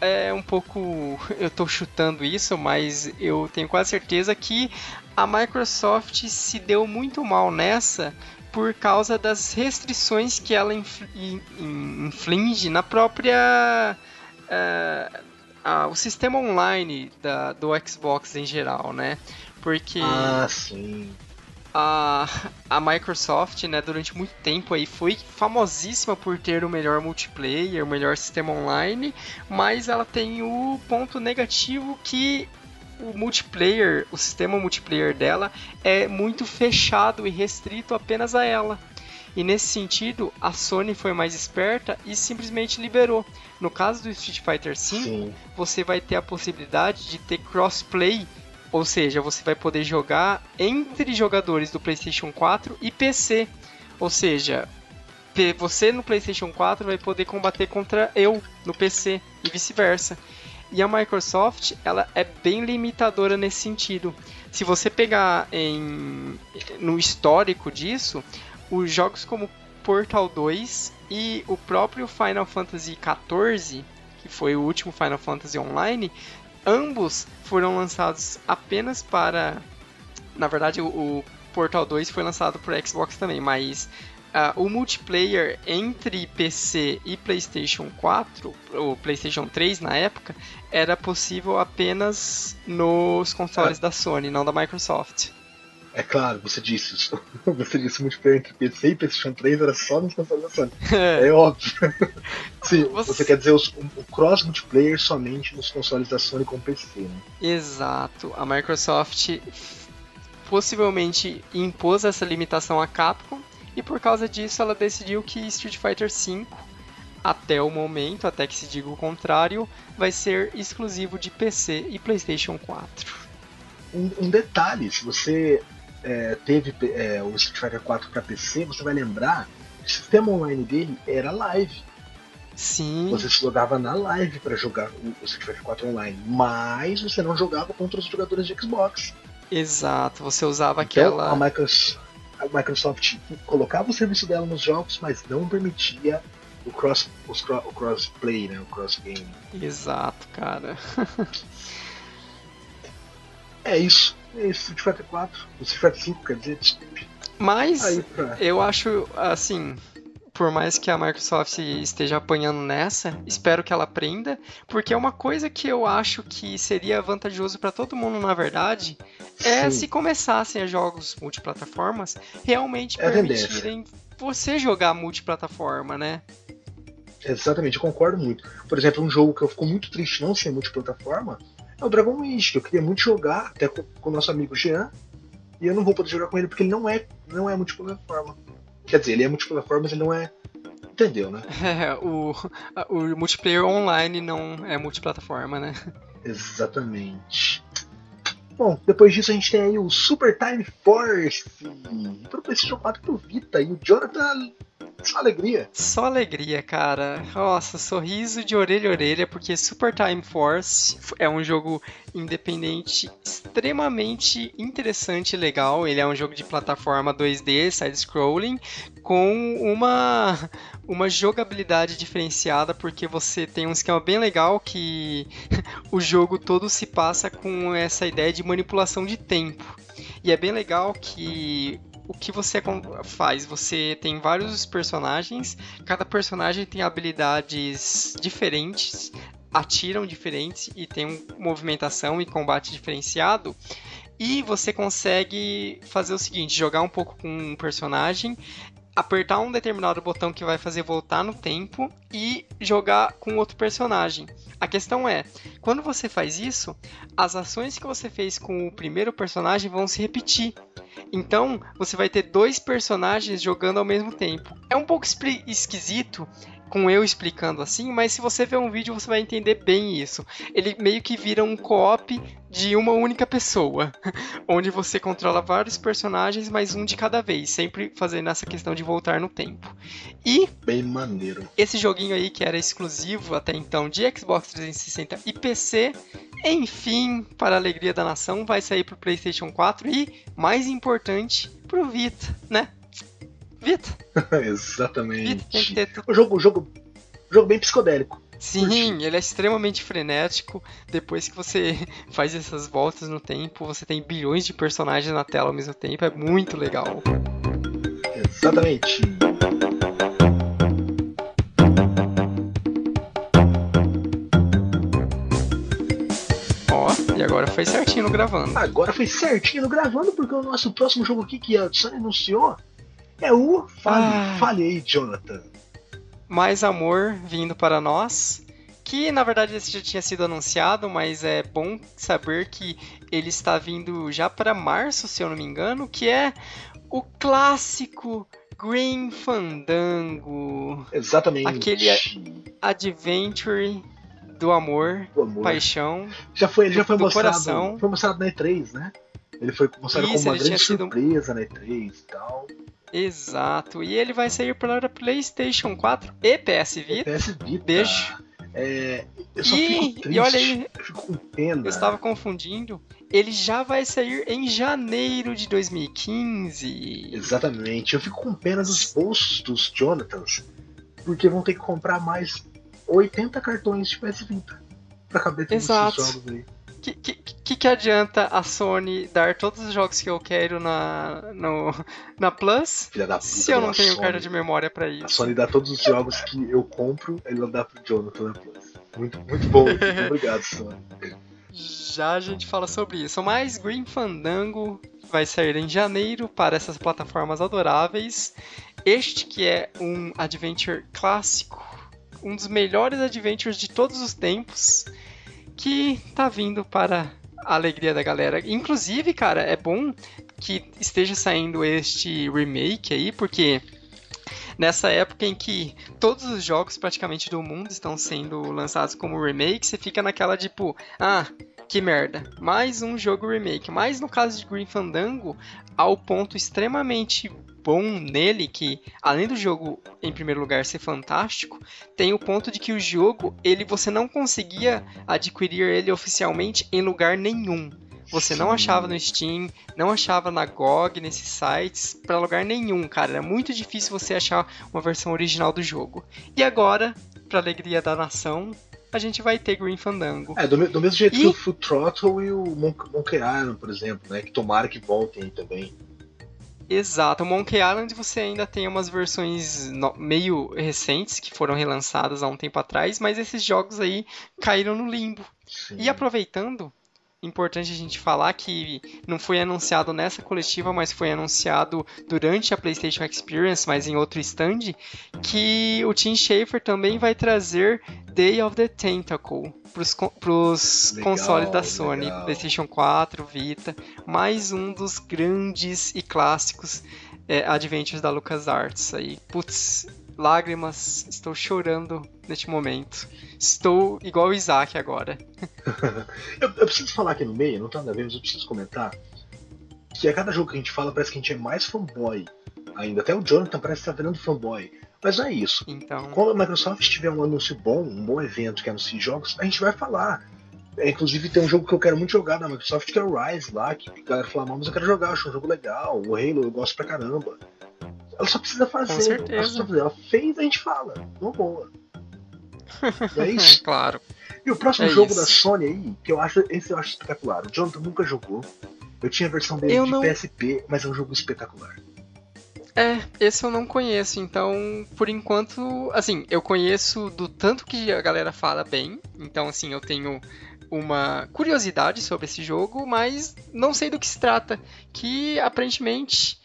É um pouco, eu tô chutando isso, mas eu tenho quase certeza que a Microsoft se deu muito mal nessa por causa das restrições que ela inflige na própria... Uh, uh, o sistema online da, do Xbox em geral, né? Porque... Ah, sim... A, a Microsoft, né, durante muito tempo aí foi famosíssima por ter o melhor multiplayer, o melhor sistema online, mas ela tem o ponto negativo que o multiplayer, o sistema multiplayer dela é muito fechado e restrito apenas a ela. E nesse sentido, a Sony foi mais esperta e simplesmente liberou. No caso do Street Fighter V, Sim. você vai ter a possibilidade de ter crossplay. Ou seja, você vai poder jogar entre jogadores do PlayStation quatro e P C. Ou seja, você no PlayStation quatro vai poder combater contra eu no P C e vice-versa. E a Microsoft, ela é bem limitadora nesse sentido. Se você pegar em, no histórico disso, os jogos como Portal dois e o próprio Final Fantasy quatorze, que foi o último Final Fantasy Online... Ambos foram lançados apenas para... Na verdade, o, o Portal dois foi lançado para Xbox também, mas uh, o multiplayer entre P C e PlayStation quatro, ou PlayStation três na época, era possível apenas nos consoles é. da Sony, não da Microsoft. É claro, você disse isso. Você disse que o multiplayer entre P C e PlayStation três era só nos consoles da Sony. É, é óbvio. Sim, você... você quer dizer os, o cross-multiplayer somente nos consoles da Sony com P C, né? Exato. A Microsoft possivelmente impôs essa limitação à Capcom e por causa disso ela decidiu que Street Fighter cinco, até o momento, até que se diga o contrário, vai ser exclusivo de P C e PlayStation quatro. Um, um detalhe, se você... É, teve é, o Street Fighter quatro para P C, você vai lembrar que o sistema online dele era live. Sim. Você se logava na live para jogar o, o Street Fighter quatro online, mas você não jogava contra os jogadores de Xbox. Exato, você usava então, aquela... A Microsoft, a Microsoft colocava o serviço dela nos jogos, mas não permitia o cross, os, o crossplay, né, o cross-game. Exato, cara. É isso. Street Fighter quatro, o Street Fighter cinco, quer dizer, desculpe. Mas aí, eu acho, assim, por mais que a Microsoft esteja apanhando nessa, espero que ela aprenda, porque é uma coisa que eu acho que seria vantajoso para todo mundo, na verdade, é Sim. se começassem a jogos multiplataformas realmente é permitirem você jogar multiplataforma, né? Exatamente, eu concordo muito. Por exemplo, um jogo que eu fico muito triste não ser multiplataforma é o Dragon Age, que eu queria muito jogar, até com o nosso amigo Jean, e eu não vou poder jogar com ele porque ele não é, não é multiplataforma. Quer dizer, ele é multiplataforma, mas ele não é... Entendeu, né? É, o, o multiplayer online não é multiplataforma, né? Exatamente. Bom, depois disso a gente tem aí o Super Time Force, pro PlayStation quatro, pro Vita, e o Jonathan... Só alegria. Só alegria, cara. Nossa, sorriso de orelha a orelha, porque Super Time Force é um jogo independente extremamente interessante e legal. Ele é um jogo de plataforma dois D, side-scrolling, com uma, uma jogabilidade diferenciada, porque você tem um esquema bem legal que o jogo todo se passa com essa ideia de manipulação de tempo. E é bem legal que... O que você faz? Você tem vários personagens, cada personagem tem habilidades diferentes, atiram diferentes e tem um movimentação e combate diferenciado. E você consegue fazer o seguinte, jogar um pouco com um personagem, apertar um determinado botão que vai fazer voltar no tempo e jogar com outro personagem. A questão é, quando você faz isso, as ações que você fez com o primeiro personagem vão se repetir. Então, você vai ter dois personagens jogando ao mesmo tempo. É um pouco esquisito com eu explicando assim, mas se você ver um vídeo você vai entender bem isso. Ele meio que vira um co-op de uma única pessoa, onde você controla vários personagens, mas um de cada vez, sempre fazendo essa questão de voltar no tempo. E bem maneiro. Esse joguinho aí que era exclusivo até então de Xbox trezentos e sessenta e P C, enfim, para a alegria da nação, vai sair pro PlayStation quatro e, mais importante, pro Vita, né? Vita. Exatamente. Vita tem o jogo, o jogo, o jogo bem psicodélico. Sim, curti. Ele é extremamente frenético. Depois que você faz essas voltas no tempo, você tem bilhões de personagens na tela ao mesmo tempo. É muito legal. Exatamente. E agora foi certinho no gravando. Agora foi certinho no gravando, porque o nosso próximo jogo aqui que a Sony anunciou é o... Falhei, ah, falhei, Jonathan. Mais amor vindo para nós. Que, na verdade, esse já tinha sido anunciado, mas é bom saber que ele está vindo já para março, se eu não me engano, que é o clássico Grim Fandango. Exatamente. Aquele adventure... do amor, do amor, paixão. Já foi, ele do, já foi mostrado. Coração. Foi mostrado na E três, né? Ele foi mostrado Isso, como uma grande surpresa um... na E três e tal. Exato. E ele vai sair para PlayStation quatro e P S Vita. E P S Vita. Beijo. É, eu só e, fico triste, e olha aí, eu fico com pena. Eu estava confundindo. Ele já vai sair em janeiro de dois mil e quinze. Exatamente. Eu fico com pena dos bolsos dos Jonathans, porque vão ter que comprar mais oitenta cartões de P S Vita pra caber todos esses jogos aí. Que, que, que, que adianta a Sony dar todos os jogos que eu quero na, no, na Plus, filha da puta, se eu não tenho Sony, carta de memória pra isso? A Sony dá todos os jogos que eu compro, ela dá pro Jonathan na Plus. Muito, muito bom, muito obrigado, Sony. Já a gente fala sobre isso, mas Grim Fandango vai sair em janeiro para essas plataformas adoráveis. Este que é um adventure clássico, um dos melhores adventures de todos os tempos, que tá vindo para a alegria da galera. Inclusive, cara, é bom que esteja saindo este remake aí, porque nessa época em que todos os jogos praticamente do mundo estão sendo lançados como remake, você fica naquela tipo, ah, que merda, mais um jogo remake. Mas no caso de Grim Fandango, há um ponto extremamente bom nele, que além do jogo em primeiro lugar ser fantástico, tem o ponto de que o jogo, ele, você não conseguia adquirir ele oficialmente em lugar nenhum. Você não achava no Steam, não achava na G O G, nesses sites, pra lugar nenhum, cara. Era muito difícil você achar uma versão original do jogo. E agora, pra alegria da nação, a gente vai ter Grim Fandango. É, do, do mesmo jeito e... que o Full Throttle e o Monkey Island, por exemplo, né? Que tomara que voltem aí também. Exato, o Monkey Island você ainda tem umas versões no... meio recentes, que foram relançadas há um tempo atrás, mas esses jogos aí caíram no limbo. Sim. E aproveitando, importante a gente falar que não foi anunciado nessa coletiva, mas foi anunciado durante a PlayStation Experience, mas em outro stand, que o Tim Schafer também vai trazer Day of the Tentacle para os consoles da Sony, legal. PlayStation quatro, Vita, mais um dos grandes e clássicos é, adventures da LucasArts aí. Putz, lágrimas, estou chorando neste momento. Estou igual o Isaac agora. eu, eu preciso falar aqui no meio, não tá nada a ver, mas eu preciso comentar que a cada jogo que a gente fala parece que a gente é mais fanboy ainda. Até o Jonathan parece que tá virando fanboy. Mas não é isso. Então... quando a Microsoft tiver um anúncio bom, um bom evento que anuncie jogos, a gente vai falar. É, inclusive tem um jogo que eu quero muito jogar da Microsoft, que é o Rise lá, que a galera fala, mas eu quero jogar, eu acho um jogo legal, o Halo eu gosto pra caramba. Ela só precisa fazer. Com certeza. Ela, ela fez, a gente fala. Não boa. Não é isso? Claro. E o próximo é jogo isso. da Sony aí, que eu acho, esse eu acho espetacular. O Jonathan nunca jogou. Eu tinha a versão dele eu de não... P S P, mas é um jogo espetacular. É, esse eu não conheço, então, por enquanto, assim, eu conheço do tanto que a galera fala bem, então, assim, eu tenho uma curiosidade sobre esse jogo, mas não sei do que se trata, que, aparentemente,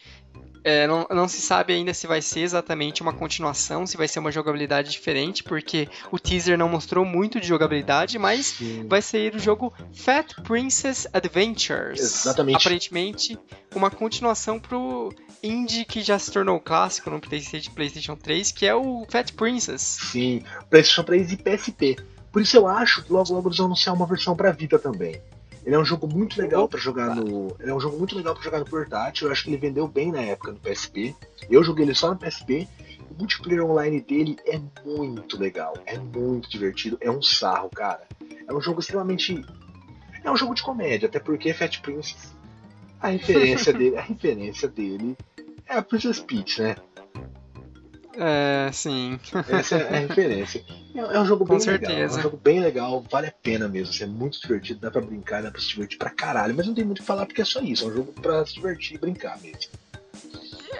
É, não, não se sabe ainda se vai ser exatamente uma continuação, se vai ser uma jogabilidade diferente, porque o teaser não mostrou muito de jogabilidade, mas Sim. vai sair o jogo Fat Princess Adventures. Exatamente. Aparentemente, uma continuação pro indie que já se tornou clássico no PlayStation três, que é o Fat Princess. Sim, PlayStation três e P S P. Por isso eu acho que logo logo eles vão anunciar uma versão pra Vita também. Ele é um jogo muito legal pra jogar no. Ele é um jogo muito legal para jogar no portátil. Eu acho que ele vendeu bem na época no P S P. Eu joguei ele só no P S P. O multiplayer online dele é muito legal. É muito divertido. É um sarro, cara. É um jogo extremamente. É um jogo de comédia, até porque Fat Princess. A referência dele. A referência dele é a Princess Peach, né? É, sim. Essa é a referência. É um jogo bem legal, é um jogo bem legal, vale a pena mesmo. É muito divertido, dá pra brincar, dá pra se divertir pra caralho, mas não tem muito o que falar porque é só isso, é um jogo pra se divertir e brincar mesmo.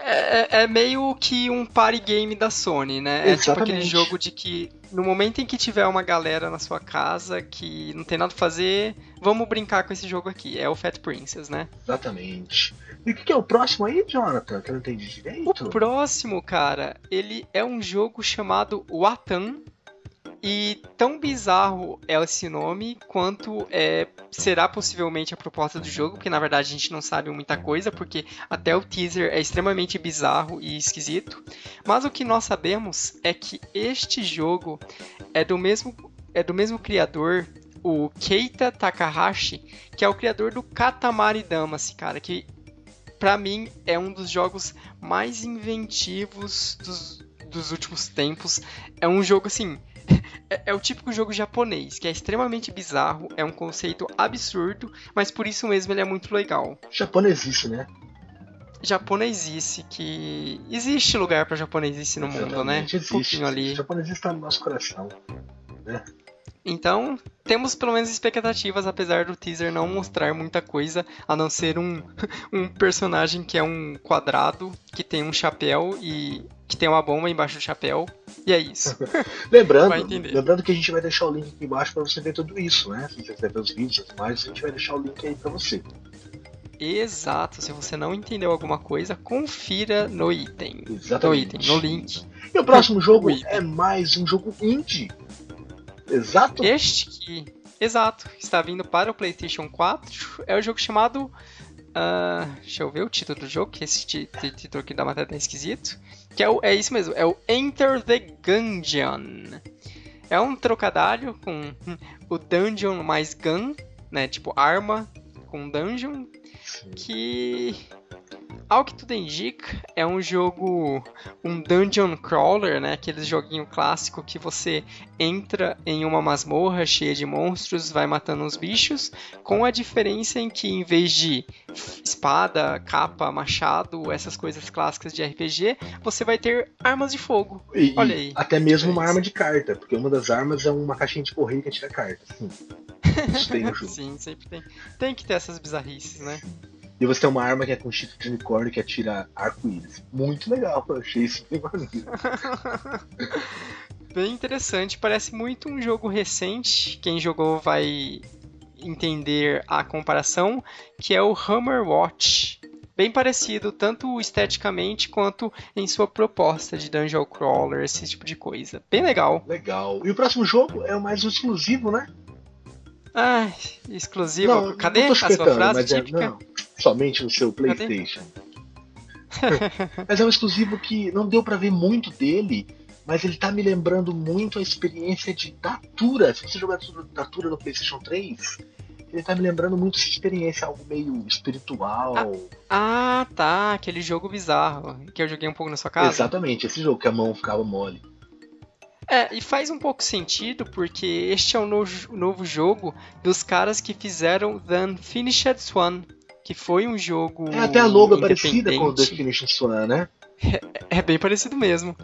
É, é meio que um party game da Sony, né? Exatamente. É tipo aquele jogo de que no momento em que tiver uma galera na sua casa que não tem nada pra fazer, vamos brincar com esse jogo aqui. É o Fat Princess, né? Exatamente. E o que, que é o próximo aí, Jonathan? Que eu não entendi direito. O próximo, cara, ele é um jogo chamado Watan. E tão bizarro é esse nome quanto é, será possivelmente a proposta do jogo, porque na verdade a gente não sabe muita coisa, porque até o teaser é extremamente bizarro e esquisito. Mas o que nós sabemos é que este jogo é do mesmo, é do mesmo criador, o Keita Takahashi, que é o criador do Katamari Damacy, cara, que pra mim é um dos jogos mais inventivos dos, dos últimos tempos. É um jogo assim... É, é o típico jogo japonês, que é extremamente bizarro, é um conceito absurdo, mas por isso mesmo ele é muito legal. Japonesice, né? Japonesice, que... Existe lugar pra japonesice no Exatamente, mundo, né? Existe. Um pouquinho ali. Japonesice tá no nosso coração, né? Então, temos pelo menos expectativas, apesar do teaser não mostrar muita coisa, a não ser um, um personagem que é um quadrado, que tem um chapéu e que tem uma bomba embaixo do chapéu, e é isso. lembrando, lembrando que a gente vai deixar o link aqui embaixo para você ver tudo isso, né? Se você quiser ver os vídeos e tudo mais, a gente vai deixar o link aí para você. Exato, se você não entendeu alguma coisa, confira no item. Exatamente. No item, no link. E o próximo jogo é mais um jogo indie. Exato. Este que, exato, está vindo para o PlayStation quatro, é o jogo chamado, uh, deixa eu ver o título do jogo, que esse título aqui da matéria tá esquisito, que é, o, é isso mesmo, é o Enter the Gungeon. É um trocadilho com o Dungeon mais Gun, né, tipo arma com Dungeon, que... Ao que tudo indica, é um jogo, um dungeon crawler, né? Aquele joguinho clássico que você entra em uma masmorra cheia de monstros, vai matando os bichos, com a diferença em que em vez de espada, capa, machado, essas coisas clássicas de R P G, você vai ter armas de fogo. E, Olha aí, até mesmo uma arma de carta, porque uma das armas é uma caixinha de correio que atira carta. Sim. Isso tem no jogo. Sim, sempre tem. Tem que ter essas bizarrices, né? E você tem uma arma que é com chifre de unicórnio que atira arco-íris. Muito legal, eu achei isso bem maneiro. Bem interessante, parece muito um jogo recente. Quem jogou vai entender a comparação, que é o Hammer Watch. Bem parecido, tanto esteticamente quanto em sua proposta de Dungeon Crawler, esse tipo de coisa. Bem legal. Legal. E o próximo jogo é o mais exclusivo, né? Ai, exclusivo. Não, Cadê não a sua frase típica? É, não. Somente no seu PlayStation. Mas é um exclusivo que não deu pra ver muito dele, mas ele tá me lembrando muito a experiência de Datura. Se você jogar Datura no PlayStation três, ele tá me lembrando muito essa experiência, algo meio espiritual. Ah, ah, tá, aquele jogo bizarro que eu joguei um pouco na sua casa. Exatamente, esse jogo que a mão ficava mole. É, e faz um pouco sentido, porque este é o novo, novo jogo dos caras que fizeram The Unfinished Swan, que foi um jogo independente. É, até a logo é parecida com o The Unfinished Swan, né? É, é bem parecido mesmo.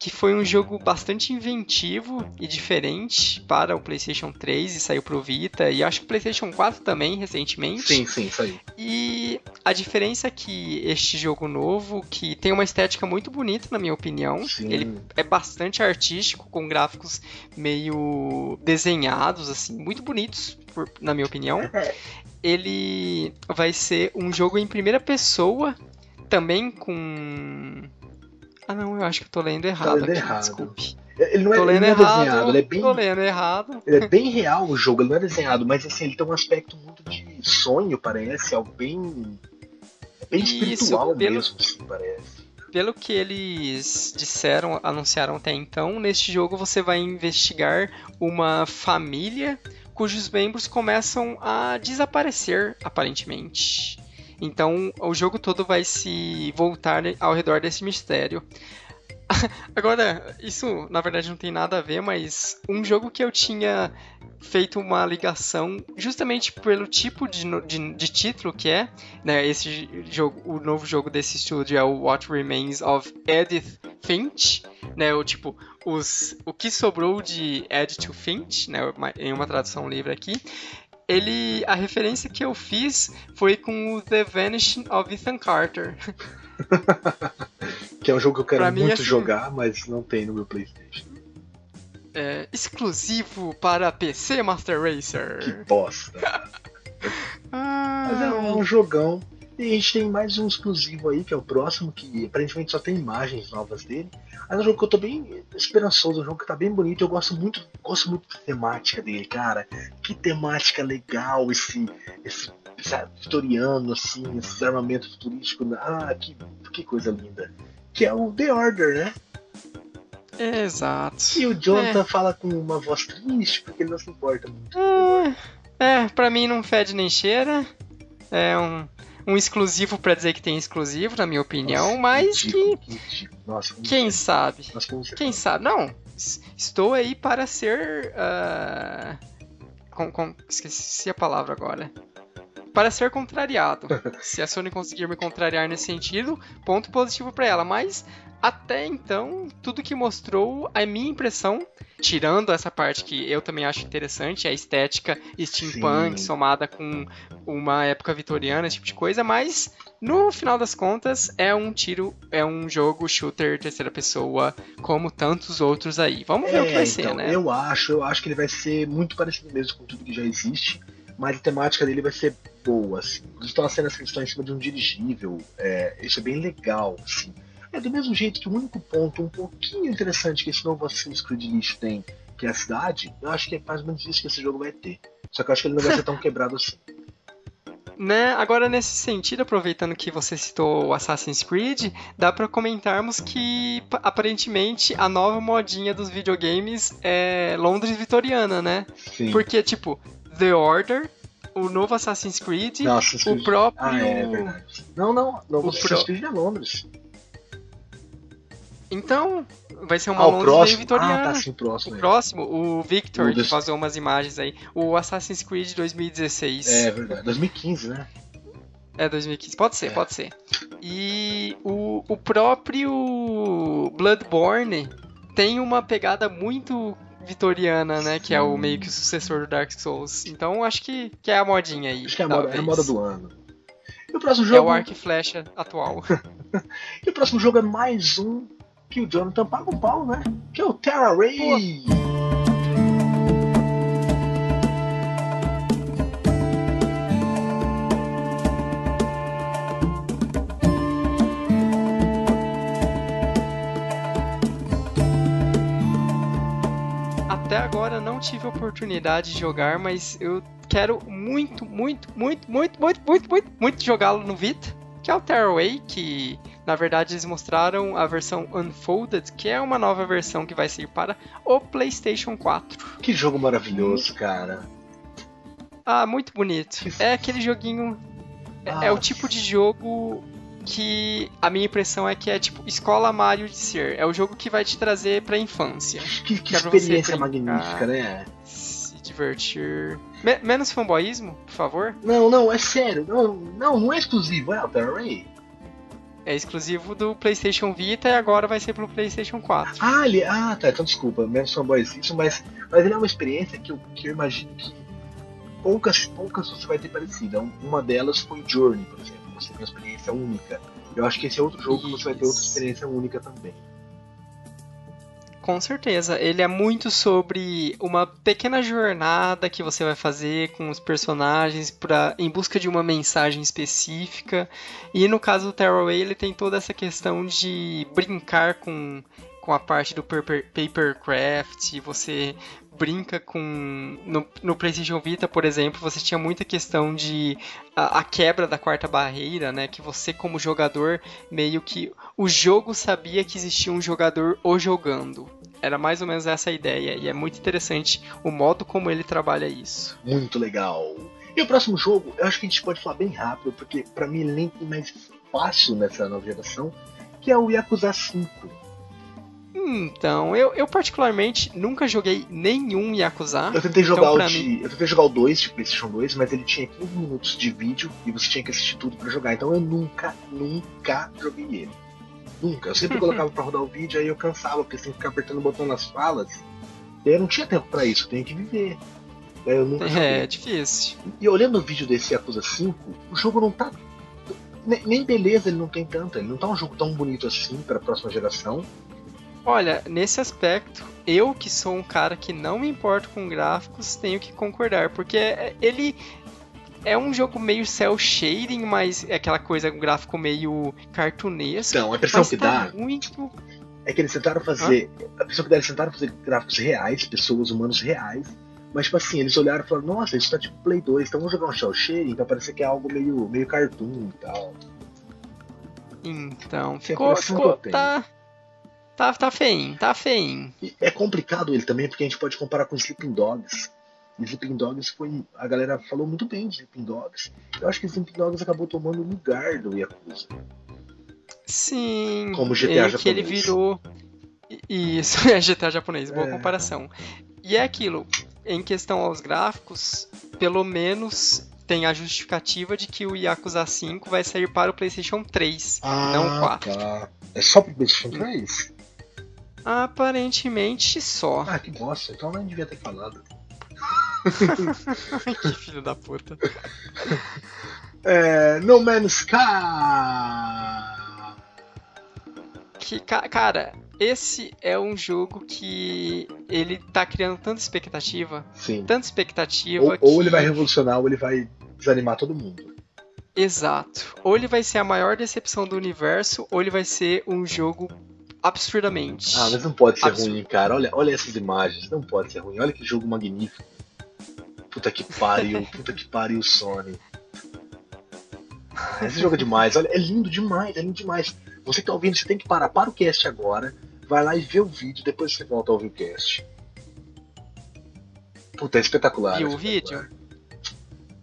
Que foi um jogo bastante inventivo e diferente para o PlayStation três e saiu pro Vita e acho que o PlayStation quatro também recentemente. Sim, sim, saiu. E a diferença é que este jogo novo, que tem uma estética muito bonita na minha opinião, sim. Ele é bastante artístico, com gráficos meio desenhados, assim, muito bonitos, por, na minha opinião. Ele vai ser um jogo em primeira pessoa, também com... Ah não, eu acho que eu tô lendo errado, tá lendo aqui, errado. Desculpe. Ele não é, tô lendo ele é errado, desenhado, ele é bem, tô lendo errado. Ele é bem real o jogo, ele não é desenhado, mas assim, ele tem um aspecto muito de sonho, parece, algo bem, bem Isso, espiritual pelo, mesmo, assim, parece. Pelo que eles disseram, anunciaram até então, neste jogo você vai investigar uma família cujos membros começam a desaparecer, aparentemente. Então, o jogo todo vai se voltar ao redor desse mistério. Agora, isso na verdade não tem nada a ver, mas um jogo que eu tinha feito uma ligação justamente pelo tipo de, de, de título que é, né, esse jogo, o novo jogo desse estúdio é o What Remains of Edith Finch, né, o tipo, os, o que sobrou de Edith Finch, né, em uma tradução livre aqui. Ele, a referência que eu fiz foi com o The Vanishing of Ethan Carter. Que é um jogo que eu quero pra muito mim, assim, jogar, mas não tem no meu Playstation. É exclusivo para P C Master Racer. Que bosta. Ah, mas é um jogão. E a gente tem mais um exclusivo aí, que é o próximo, que aparentemente só tem imagens novas dele. Mas é um jogo que eu tô bem esperançoso, um jogo que tá bem bonito. Eu gosto muito, gosto muito da temática dele, cara. Que temática legal, esse, esse, esse vitoriano, assim, esse armamento futurístico. Ah, que, que coisa linda. Que é o The Order, né? Exato. E o Jonathan é. fala com uma voz triste, porque ele não se importa muito. É, é pra mim não fede nem cheira. É um... Um exclusivo pra dizer que tem exclusivo, na minha opinião, nossa, mas ridículo, que... Ridículo. Nossa, quem é? sabe? Nossa, quem quem sabe? Não, estou aí para ser... Uh... Com, com... Esqueci a palavra agora. Para ser contrariado. Se a Sony conseguir me contrariar nesse sentido, ponto positivo pra ela. Mas, até então, tudo que mostrou, a minha impressão, tirando essa parte que eu também acho interessante, a estética steampunk, sim, somada com uma época vitoriana, esse tipo de coisa, mas no final das contas é um tiro, é um jogo shooter terceira pessoa, como tantos outros aí. Vamos ver é, o que vai então, ser, né? Eu acho, eu acho que ele vai ser muito parecido mesmo com tudo que já existe, mas a temática dele vai ser boa, assim. Eles estão sendo essa questão em cima de um dirigível, é, isso é bem legal, assim. É do mesmo jeito que o único ponto um pouquinho interessante que esse novo Assassin's Creed lixo tem, que é a cidade, eu acho que é mais ou menos isso que esse jogo vai ter. Só que eu acho que ele não vai ser tão quebrado assim. Né? Agora, nesse sentido, aproveitando que você citou o Assassin's Creed, dá pra comentarmos que, aparentemente, a nova modinha dos videogames é Londres vitoriana, né? Sim. Porque, tipo, The Order... O novo Assassin's Creed, não, Assassin's Creed, o próprio... Ah, é, é verdade. Não, não, não o Assassin's Creed é Londres. Então, vai ser uma ah, Londres meio vitoriana. Ah, tá, sim, o próximo. O próximo, o Victor, o que vazou umas imagens aí. O Assassin's Creed dois mil e dezesseis. É verdade, dois mil e quinze, né? É, dois mil e quinze, pode ser, é. pode ser. E o, o próprio Bloodborne tem uma pegada muito... vitoriana, né? Sim. Que é o meio que o sucessor do Dark Souls. Então acho que, que é a modinha aí. Acho que é a moda, é a moda do ano. E o próximo jogo... É o arco e flecha atual. E o próximo jogo é mais um que o Jonathan paga um pau, né? Que é o Terraria. Até agora não tive a oportunidade de jogar, mas eu quero muito, muito, muito, muito, muito, muito, muito, muito jogá-lo no Vita, que é o Tearaway, que na verdade eles mostraram a versão Unfolded, que é uma nova versão que vai sair para o PlayStation quatro. Que jogo maravilhoso, cara. Ah, muito bonito. É aquele joguinho, ah, é o tipo de jogo... que a minha impressão é que é tipo escola Mario de ser. É o jogo que vai te trazer pra infância. Que, que experiência magnífica, né? Se divertir. Men- menos fanboyismo, por favor. Não, não, é sério. Não, não, não é exclusivo, é o Terraria. É exclusivo do PlayStation Vita e agora vai ser pro PlayStation quatro. Ah, ele, ah tá, então desculpa, menos fanboyismo, mas, mas ele é uma experiência que eu, que eu imagino que poucas, poucas você vai ter parecida. Uma delas foi Journey, por exemplo. Você tem uma experiência única. Eu acho que esse é outro jogo que você vai ter outra experiência única também. com certeza. Ele é muito sobre uma pequena jornada que você vai fazer com os personagens pra, em busca de uma mensagem específica. E no caso do Tearaway, ele tem toda essa questão de brincar com, com a parte do papercraft. Você brinca com... No, no PlayStation Vita, por exemplo, você tinha muita questão de... A, a quebra da quarta barreira, né? Que você, como jogador, meio que... O jogo sabia que existia um jogador o jogando. Era mais ou menos essa a ideia. E é muito interessante o modo como ele trabalha isso. Muito legal. E o próximo jogo, eu acho que a gente pode falar bem rápido, porque pra mim ele é mais fácil nessa nova geração, que é o Yakuza cinco. Então, eu, eu particularmente nunca joguei nenhum Yakuza. Eu tentei jogar, então, o, de, mim... eu tentei jogar o dois de PlayStation dois, mas ele tinha quinze minutos de vídeo e você tinha que assistir tudo pra jogar. Então eu nunca, nunca joguei ele. Nunca. Eu sempre colocava pra rodar o vídeo, aí eu cansava, porque você tem que ficar apertando o botão nas falas. E eu não tinha tempo pra isso, eu tenho que viver. Aí eu nunca joguei. É, difícil. E olhando o vídeo desse Yakuza cinco, o jogo não tá... Nem beleza ele não tem tanta. Ele não tá um jogo tão bonito assim pra próxima geração. Olha, nesse aspecto, eu que sou um cara que não me importo com gráficos, tenho que concordar, porque ele é um jogo meio cel shading, mas é aquela coisa, um gráfico meio cartunesco. Então, a impressão que tá dá muito... é que eles tentaram fazer, Hã? a impressão que dá, eles tentaram fazer gráficos reais, pessoas, humanos reais, mas tipo assim, eles olharam e falaram, nossa, isso tá tipo Play dois, então vamos jogar um cel shading, então parece que é algo meio, meio cartoon e tal. Então, ficou, ficou, tá... Tá, tá feinho, tá feinho. É complicado ele também, porque a gente pode comparar com Sleeping Dogs. E Sleeping Dogs foi... A galera falou muito bem de Sleeping Dogs. Eu acho que Sleeping Dogs acabou tomando o lugar do Yakuza. Sim. Como G T A japonês. Que ele virou... Isso, é G T A japonês, boa é. comparação. E é aquilo, em questão aos gráficos, pelo menos... Tem a justificativa de que o Yakuza cinco vai sair para o PlayStation três, ah, não quatro. Tá. É só para o PlayStation três? Aparentemente só. Ah, que bosta, então eu não devia ter falado. Que filho da puta. É, No Man's Sky! Que, cara, esse é um jogo que ele tá criando tanta expectativa. Sim. Tanta expectativa. Ou, que... ou ele vai revolucionar ou ele vai desanimar todo mundo. Exato. Ou ele vai ser a maior decepção do universo, ou ele vai ser um jogo absurdamente. Ah, mas não pode ser Absurdo. ruim, cara. Olha, olha essas imagens. Não pode ser ruim. Olha que jogo magnífico. Puta que pariu. Puta que pariu, Sony. Esse jogo é demais. Olha, é lindo demais. É lindo demais. Você que tá ouvindo, você tem que parar para o cast agora. Vai lá e vê o vídeo, depois você volta a ouvir o cast. Puta, é espetacular. E é o espetacular. vídeo?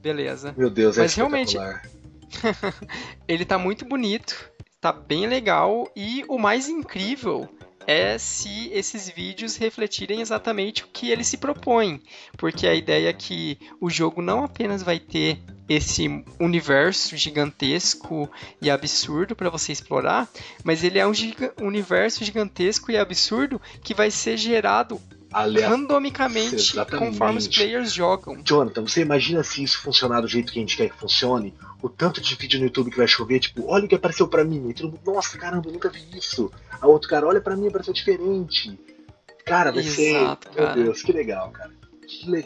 Beleza. Meu Deus, Mas é espetacular. Realmente, ele tá muito bonito, tá bem legal, e o mais incrível é se esses vídeos refletirem exatamente o que ele se propõe. Porque a ideia é que o jogo não apenas vai ter esse universo gigantesco e absurdo para você explorar, mas ele é um giga- universo gigantesco e absurdo que vai ser gerado Alea... randomicamente Exatamente. conforme os players jogam. Jonathan, você imagina se isso funcionar do jeito que a gente quer que funcione? O tanto de vídeo no YouTube que vai chover, tipo, olha o que apareceu pra mim, e todo mundo, nossa, caramba, eu nunca vi isso. A outro cara, olha pra mim, apareceu diferente. Cara, vai Exato, ser... Cara. Meu Deus, que legal, cara.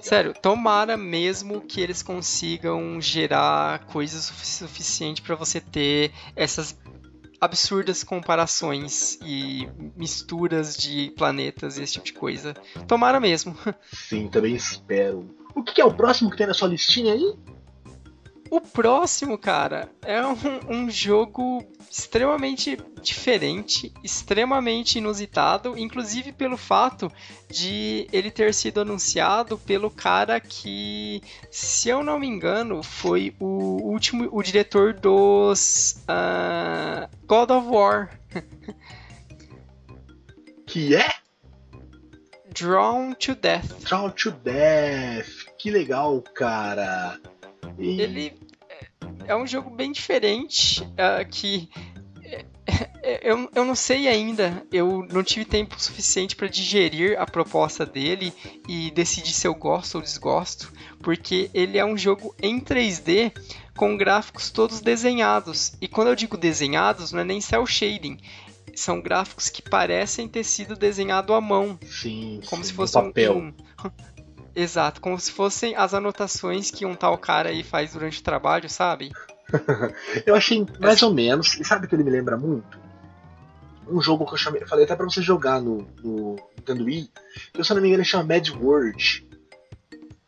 Sério, tomara mesmo que eles consigam gerar coisas suficiente para você ter essas absurdas comparações e misturas de planetas e esse tipo de coisa. Tomara mesmo. Sim, também espero. O que é o próximo que tem na sua listinha aí? O próximo, cara, é um, um jogo extremamente diferente, extremamente inusitado, inclusive pelo fato de ele ter sido anunciado pelo cara que, se eu não me engano, foi o último, o diretor dos uh, God of War. Que é? Drawn to Death. Drawn to Death. Que legal, cara. E... Ele é um jogo bem diferente, uh, que eu, eu não sei ainda, eu não tive tempo suficiente para digerir a proposta dele e decidir se eu gosto ou desgosto, porque ele é um jogo em três D com gráficos todos desenhados, e quando eu digo desenhados não é nem cel shading, são gráficos que parecem ter sido desenhados à mão. Sim, como sim, se fosse um papel. Um... Exato, como se fossem as anotações que um tal cara aí faz durante o trabalho, sabe? Eu achei mais ou menos, e sabe o que ele me lembra muito? Um jogo que eu chamei, eu falei até pra você jogar no, no Nintendo Wii, que eu, se não me engano, ele chama Mad World.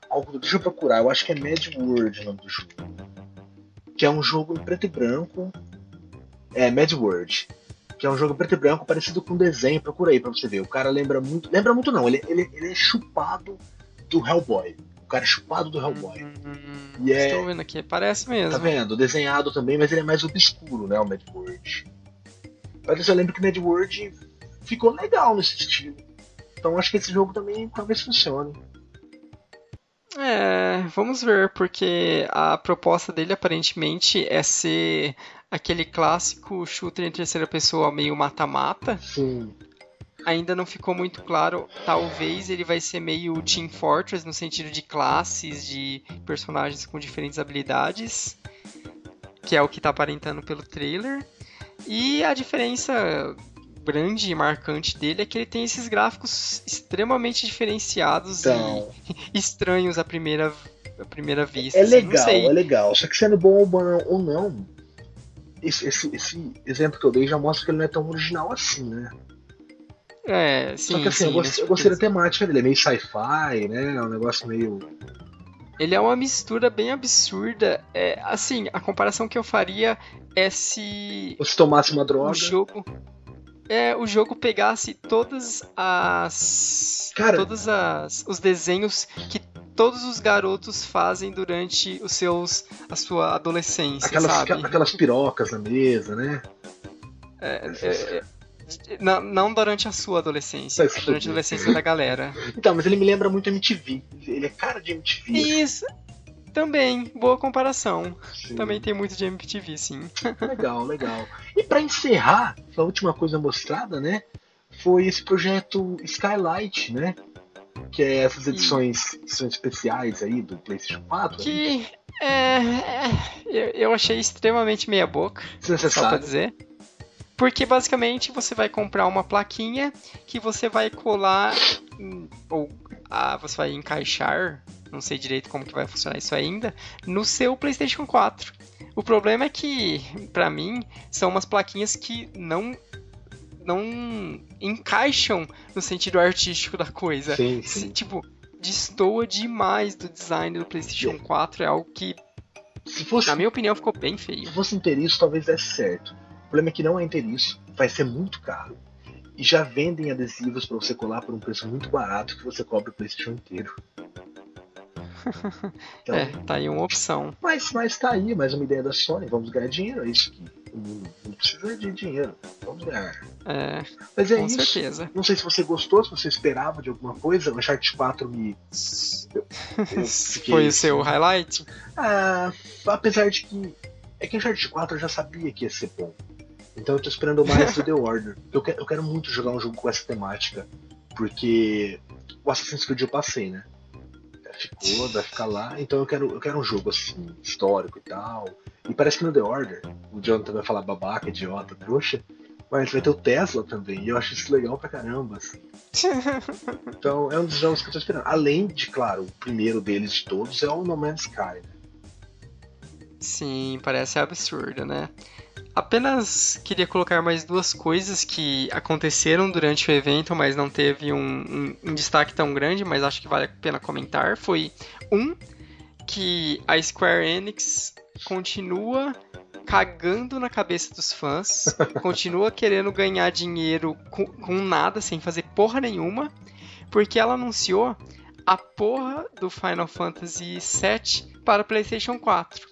Algo, deixa eu procurar, eu acho que é Mad World o nome do jogo. Que é um jogo em preto e branco. É, Mad World. Que é um jogo preto e branco parecido com um desenho, procura aí pra você ver. O cara lembra muito. Lembra muito não, ele, ele, ele é chupado do Hellboy. O cara é chupado do Hellboy. Hum, hum, e estou é... vendo aqui, parece mesmo. Tá vendo? Desenhado também, mas ele é mais obscuro, né? O Mad World. Mas eu lembro que Mad World ficou legal nesse estilo. Então acho que esse jogo também talvez funcione. É, vamos ver, porque a proposta dele aparentemente é ser aquele clássico shooter em terceira pessoa meio mata-mata. Sim. Ainda não ficou muito claro, talvez ele vai ser meio Team Fortress no sentido de classes, de personagens com diferentes habilidades, que é o que está aparentando pelo trailer. E a diferença grande e marcante dele é que ele tem esses gráficos extremamente diferenciados então, e estranhos à primeira, à primeira vista. É legal, assim, é legal. Só que sendo bom ou não, esse, esse, esse exemplo que eu dei já mostra que ele não é tão original assim, né? É, sim. Só que assim, sim, eu, gostei, eu gostei da temática dele. É meio sci-fi, né? É um negócio meio... Ele é uma mistura bem absurda. É, assim, a comparação que eu faria é se... Ou se tomasse uma droga. O jogo... É, o jogo pegasse todas as... Cara... Todos as, os desenhos que todos os garotos fazem durante os seus, a sua adolescência, aquelas, sabe? Aquelas pirocas na mesa, né? É... é, é... Não, não durante a sua adolescência, mas durante a adolescência da galera. Então, mas ele me lembra muito M T V. Ele é cara de M T V. Isso, também, boa comparação. Sim. Também tem muito de M T V, sim. Legal, legal. E pra encerrar, a última coisa mostrada, né, foi esse projeto Skylight, né, que é essas edições, edições especiais aí do PlayStation quatro. Que, né? é, eu, eu achei extremamente meia boca, só pra dizer. Porque basicamente você vai comprar uma plaquinha que você vai colar ou ah, você vai encaixar, não sei direito como que vai funcionar isso ainda, no seu PlayStation quatro. O problema é que, pra mim, são umas plaquinhas que não, não encaixam no sentido artístico da coisa. Sim, sim. Tipo, destoa demais do design do PlayStation quatro, é algo que, se fosse, na minha opinião, ficou bem feio. Se fosse interesse, talvez desse certo. O problema é que não é interesse, vai ser muito caro. E já vendem adesivos pra você colar por um preço muito barato que você cobre o PlayStation inteiro. Então, é, tá aí uma opção. Mas, mas tá aí, mais uma ideia da Sony, vamos ganhar dinheiro, é isso que o mundo precisa de dinheiro, vamos ganhar. É, mas é com isso. Certeza. Não sei se você gostou, se você esperava de alguma coisa, o Uncharted quatro me... Eu, eu fiquei... Foi o seu highlight? Ah, apesar de que... É que o Uncharted quatro eu já sabia que ia ser bom. Então eu tô esperando mais do The Order. Eu quero, eu quero muito jogar um jogo com essa temática. Porque o Assassin's Creed eu passei, né? Ficou, vai ficar lá. Então eu quero, eu quero um jogo assim, histórico e tal. E parece que no The Order, o Jonathan vai falar babaca, idiota, trouxa. Mas vai ter o Tesla também. E eu acho isso legal pra caramba, assim. Então é um dos jogos que eu tô esperando. Além de, claro, o primeiro deles de todos é o No Man's Sky, né? Sim, parece absurdo, né? Apenas queria colocar mais duas coisas que aconteceram durante o evento, mas não teve um, um, um destaque tão grande, mas acho que vale a pena comentar. Foi um, que a Square Enix continua cagando na cabeça dos fãs, continua querendo ganhar dinheiro com, com nada, sem fazer porra nenhuma, porque ela anunciou a porra do Final Fantasy sete para PlayStation quatro.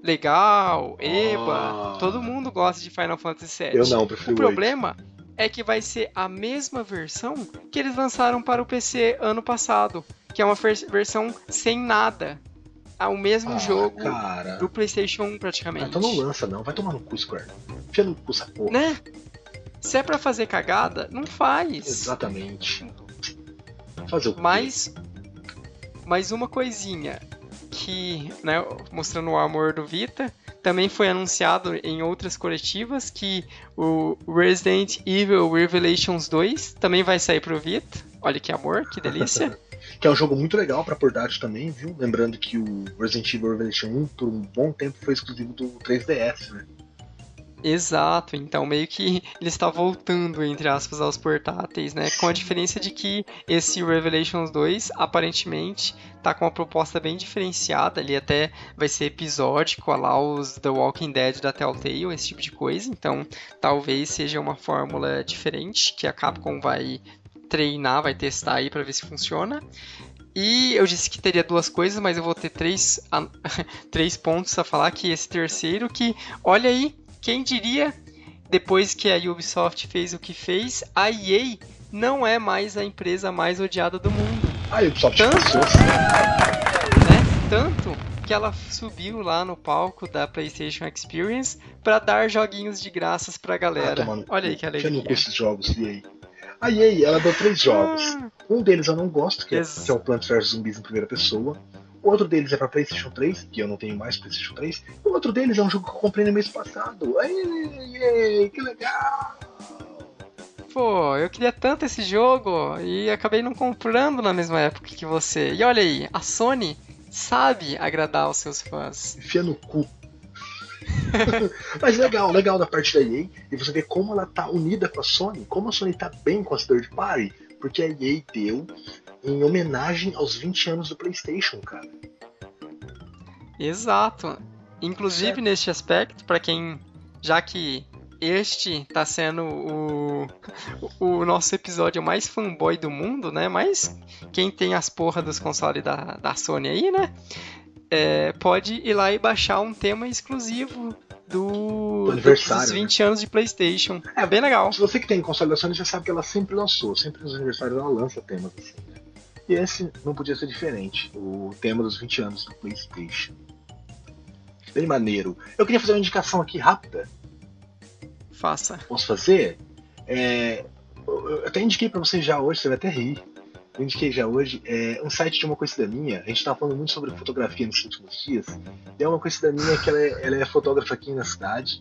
Legal, eba, ah. Todo mundo gosta de Final Fantasy sete. Eu não, prefiro o problema oito. É que vai ser a mesma versão que eles lançaram para o P C ano passado, que é uma versão sem nada. É o mesmo ah, jogo cara. Do PlayStation um praticamente. Ah, então não lança não, vai tomar no cu, Square. Fia no cu essa porra. Né? Se é pra fazer cagada, não faz. Exatamente. Fazer o quê? Mas, mais uma coisinha. Que, né, mostrando o amor do Vita, Também foi anunciado em outras coletivas que o Resident Evil Revelations dois também vai sair pro Vita. Olha que amor, que delícia. Que é um jogo muito legal pra portátil também, viu? Lembrando que o Resident Evil Revelation um, por um bom tempo, foi exclusivo do três D S, né? Exato, então meio que ele está voltando, entre aspas, aos portáteis, né? Com a diferença de que esse Revelations dois, aparentemente, tá com uma proposta bem diferenciada. Ele até vai ser episódico, lá os The Walking Dead da Telltale, esse tipo de coisa. Então, talvez seja uma fórmula diferente, que a Capcom vai treinar, vai testar aí pra ver se funciona. E eu disse que teria duas coisas, mas eu vou ter três, a, três pontos a falar, que esse terceiro, que, olha aí, quem diria, depois que a Ubisoft fez o que fez, a E A não é mais a empresa mais odiada do mundo. A Ubisoft tanto, né, tanto que ela subiu lá no palco da PlayStation Experience pra dar joguinhos de graças pra galera. Ah, mano, olha aí que alegria. Eu não conheço esses jogos, E A. A E A, ela deu três jogos. Um deles eu não gosto, que é, que é o Plants versus. Zumbis em primeira pessoa. O outro deles é pra PlayStation três, que eu não tenho mais PlayStation três. O outro deles é um jogo que eu comprei no mês passado. Aê, que legal! Pô, eu queria tanto esse jogo e acabei não comprando na mesma época que você. E olha aí, a Sony sabe agradar os seus fãs. Enfia no cu. Mas legal, legal da parte da E A. E você vê como ela tá unida com a Sony, como a Sony tá bem com a third party, porque a E A deu em homenagem aos vinte anos do PlayStation, cara. Exato. Inclusive certo. Neste aspecto, pra quem, já que este tá sendo o, o nosso episódio mais fanboy do mundo, né? Mas quem tem as porra dos consoles da, da Sony aí, né? É, pode ir lá e baixar um tema exclusivo do, do aniversário, dos vinte anos de PlayStation. É bem legal. Se você que tem console da Sony já sabe que ela sempre lançou, sempre nos aniversários ela lança temas assim, né? E esse não podia ser diferente, o tema dos vinte anos do PlayStation. Bem maneiro. Eu queria fazer uma indicação aqui rápida. Faça. Posso fazer? É, eu até indiquei pra vocês já hoje, você vai até rir. Eu indiquei já hoje é um site de uma conhecida minha. A gente estava falando muito sobre fotografia nos últimos dias. E é uma conhecida minha que ela é, ela é fotógrafa aqui na cidade.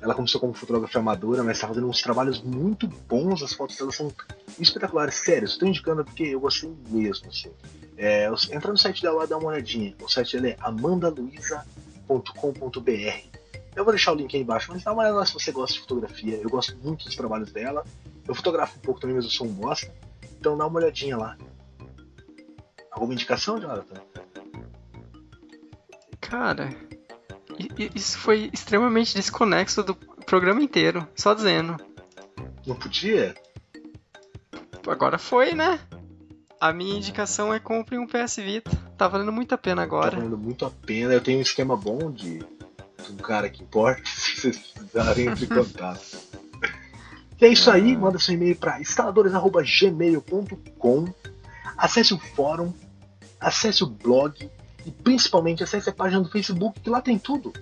Ela começou como fotógrafa amadora, mas está fazendo uns trabalhos muito bons. As fotos dela são espetaculares, sério. Estou indicando porque eu gostei mesmo. Assim. É, entra no site dela lá e dá uma olhadinha. O site dela é amanda luiza ponto com ponto b r. Eu vou deixar o link aí embaixo, mas dá uma olhada lá se você gosta de fotografia. Eu gosto muito dos trabalhos dela. Eu fotografo um pouco também, mas eu sou um bosta. Então dá uma olhadinha lá. Alguma indicação, Jonathan? Cara, isso foi extremamente desconexo do programa inteiro. Só dizendo. Não podia? Agora foi, né? A minha indicação é compre um P S Vita. Tá valendo muito a pena agora. Tá valendo muito a pena. Eu tenho um esquema bom de, de um cara que importa. Se vocês precisarem de contato. E é isso aí, manda seu e-mail para instaladores arroba gmail ponto com, acesse o fórum, acesse o blog e principalmente acesse a página do Facebook, que lá tem tudo.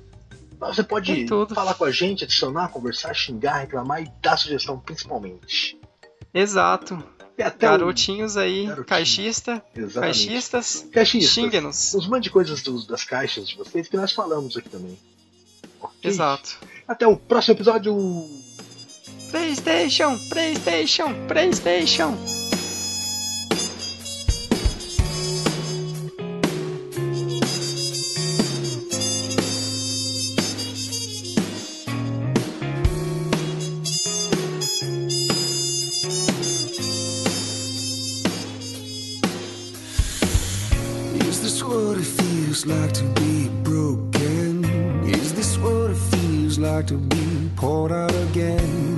Lá você pode tem tudo. Falar com a gente, adicionar, conversar, xingar, reclamar e dar sugestão principalmente. Exato. E até garotinhos aí, garotinho. Caixista, exatamente. Caixistas, caixistas, xinga-nos. Uns monte de coisas do, das caixas de vocês que nós falamos aqui também. Okay? Exato. Até o próximo episódio. PlayStation, PlayStation, PlayStation. Is this what it feels like to be broken? Is this what it feels like to be poured out again?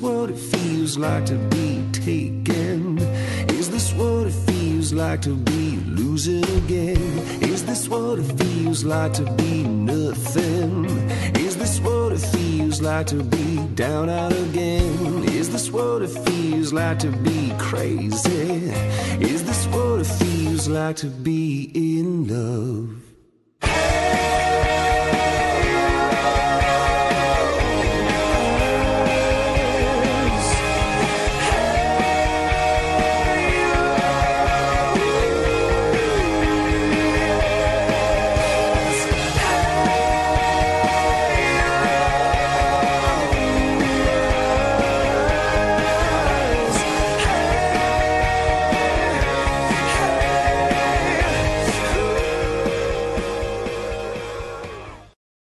What it feels like to be taken? Is this what it feels like to be losing again? Is this what it feels like to be nothing? Is this what it feels like to be down out again? Is this what it feels like to be crazy? Is this what it feels like to be in love?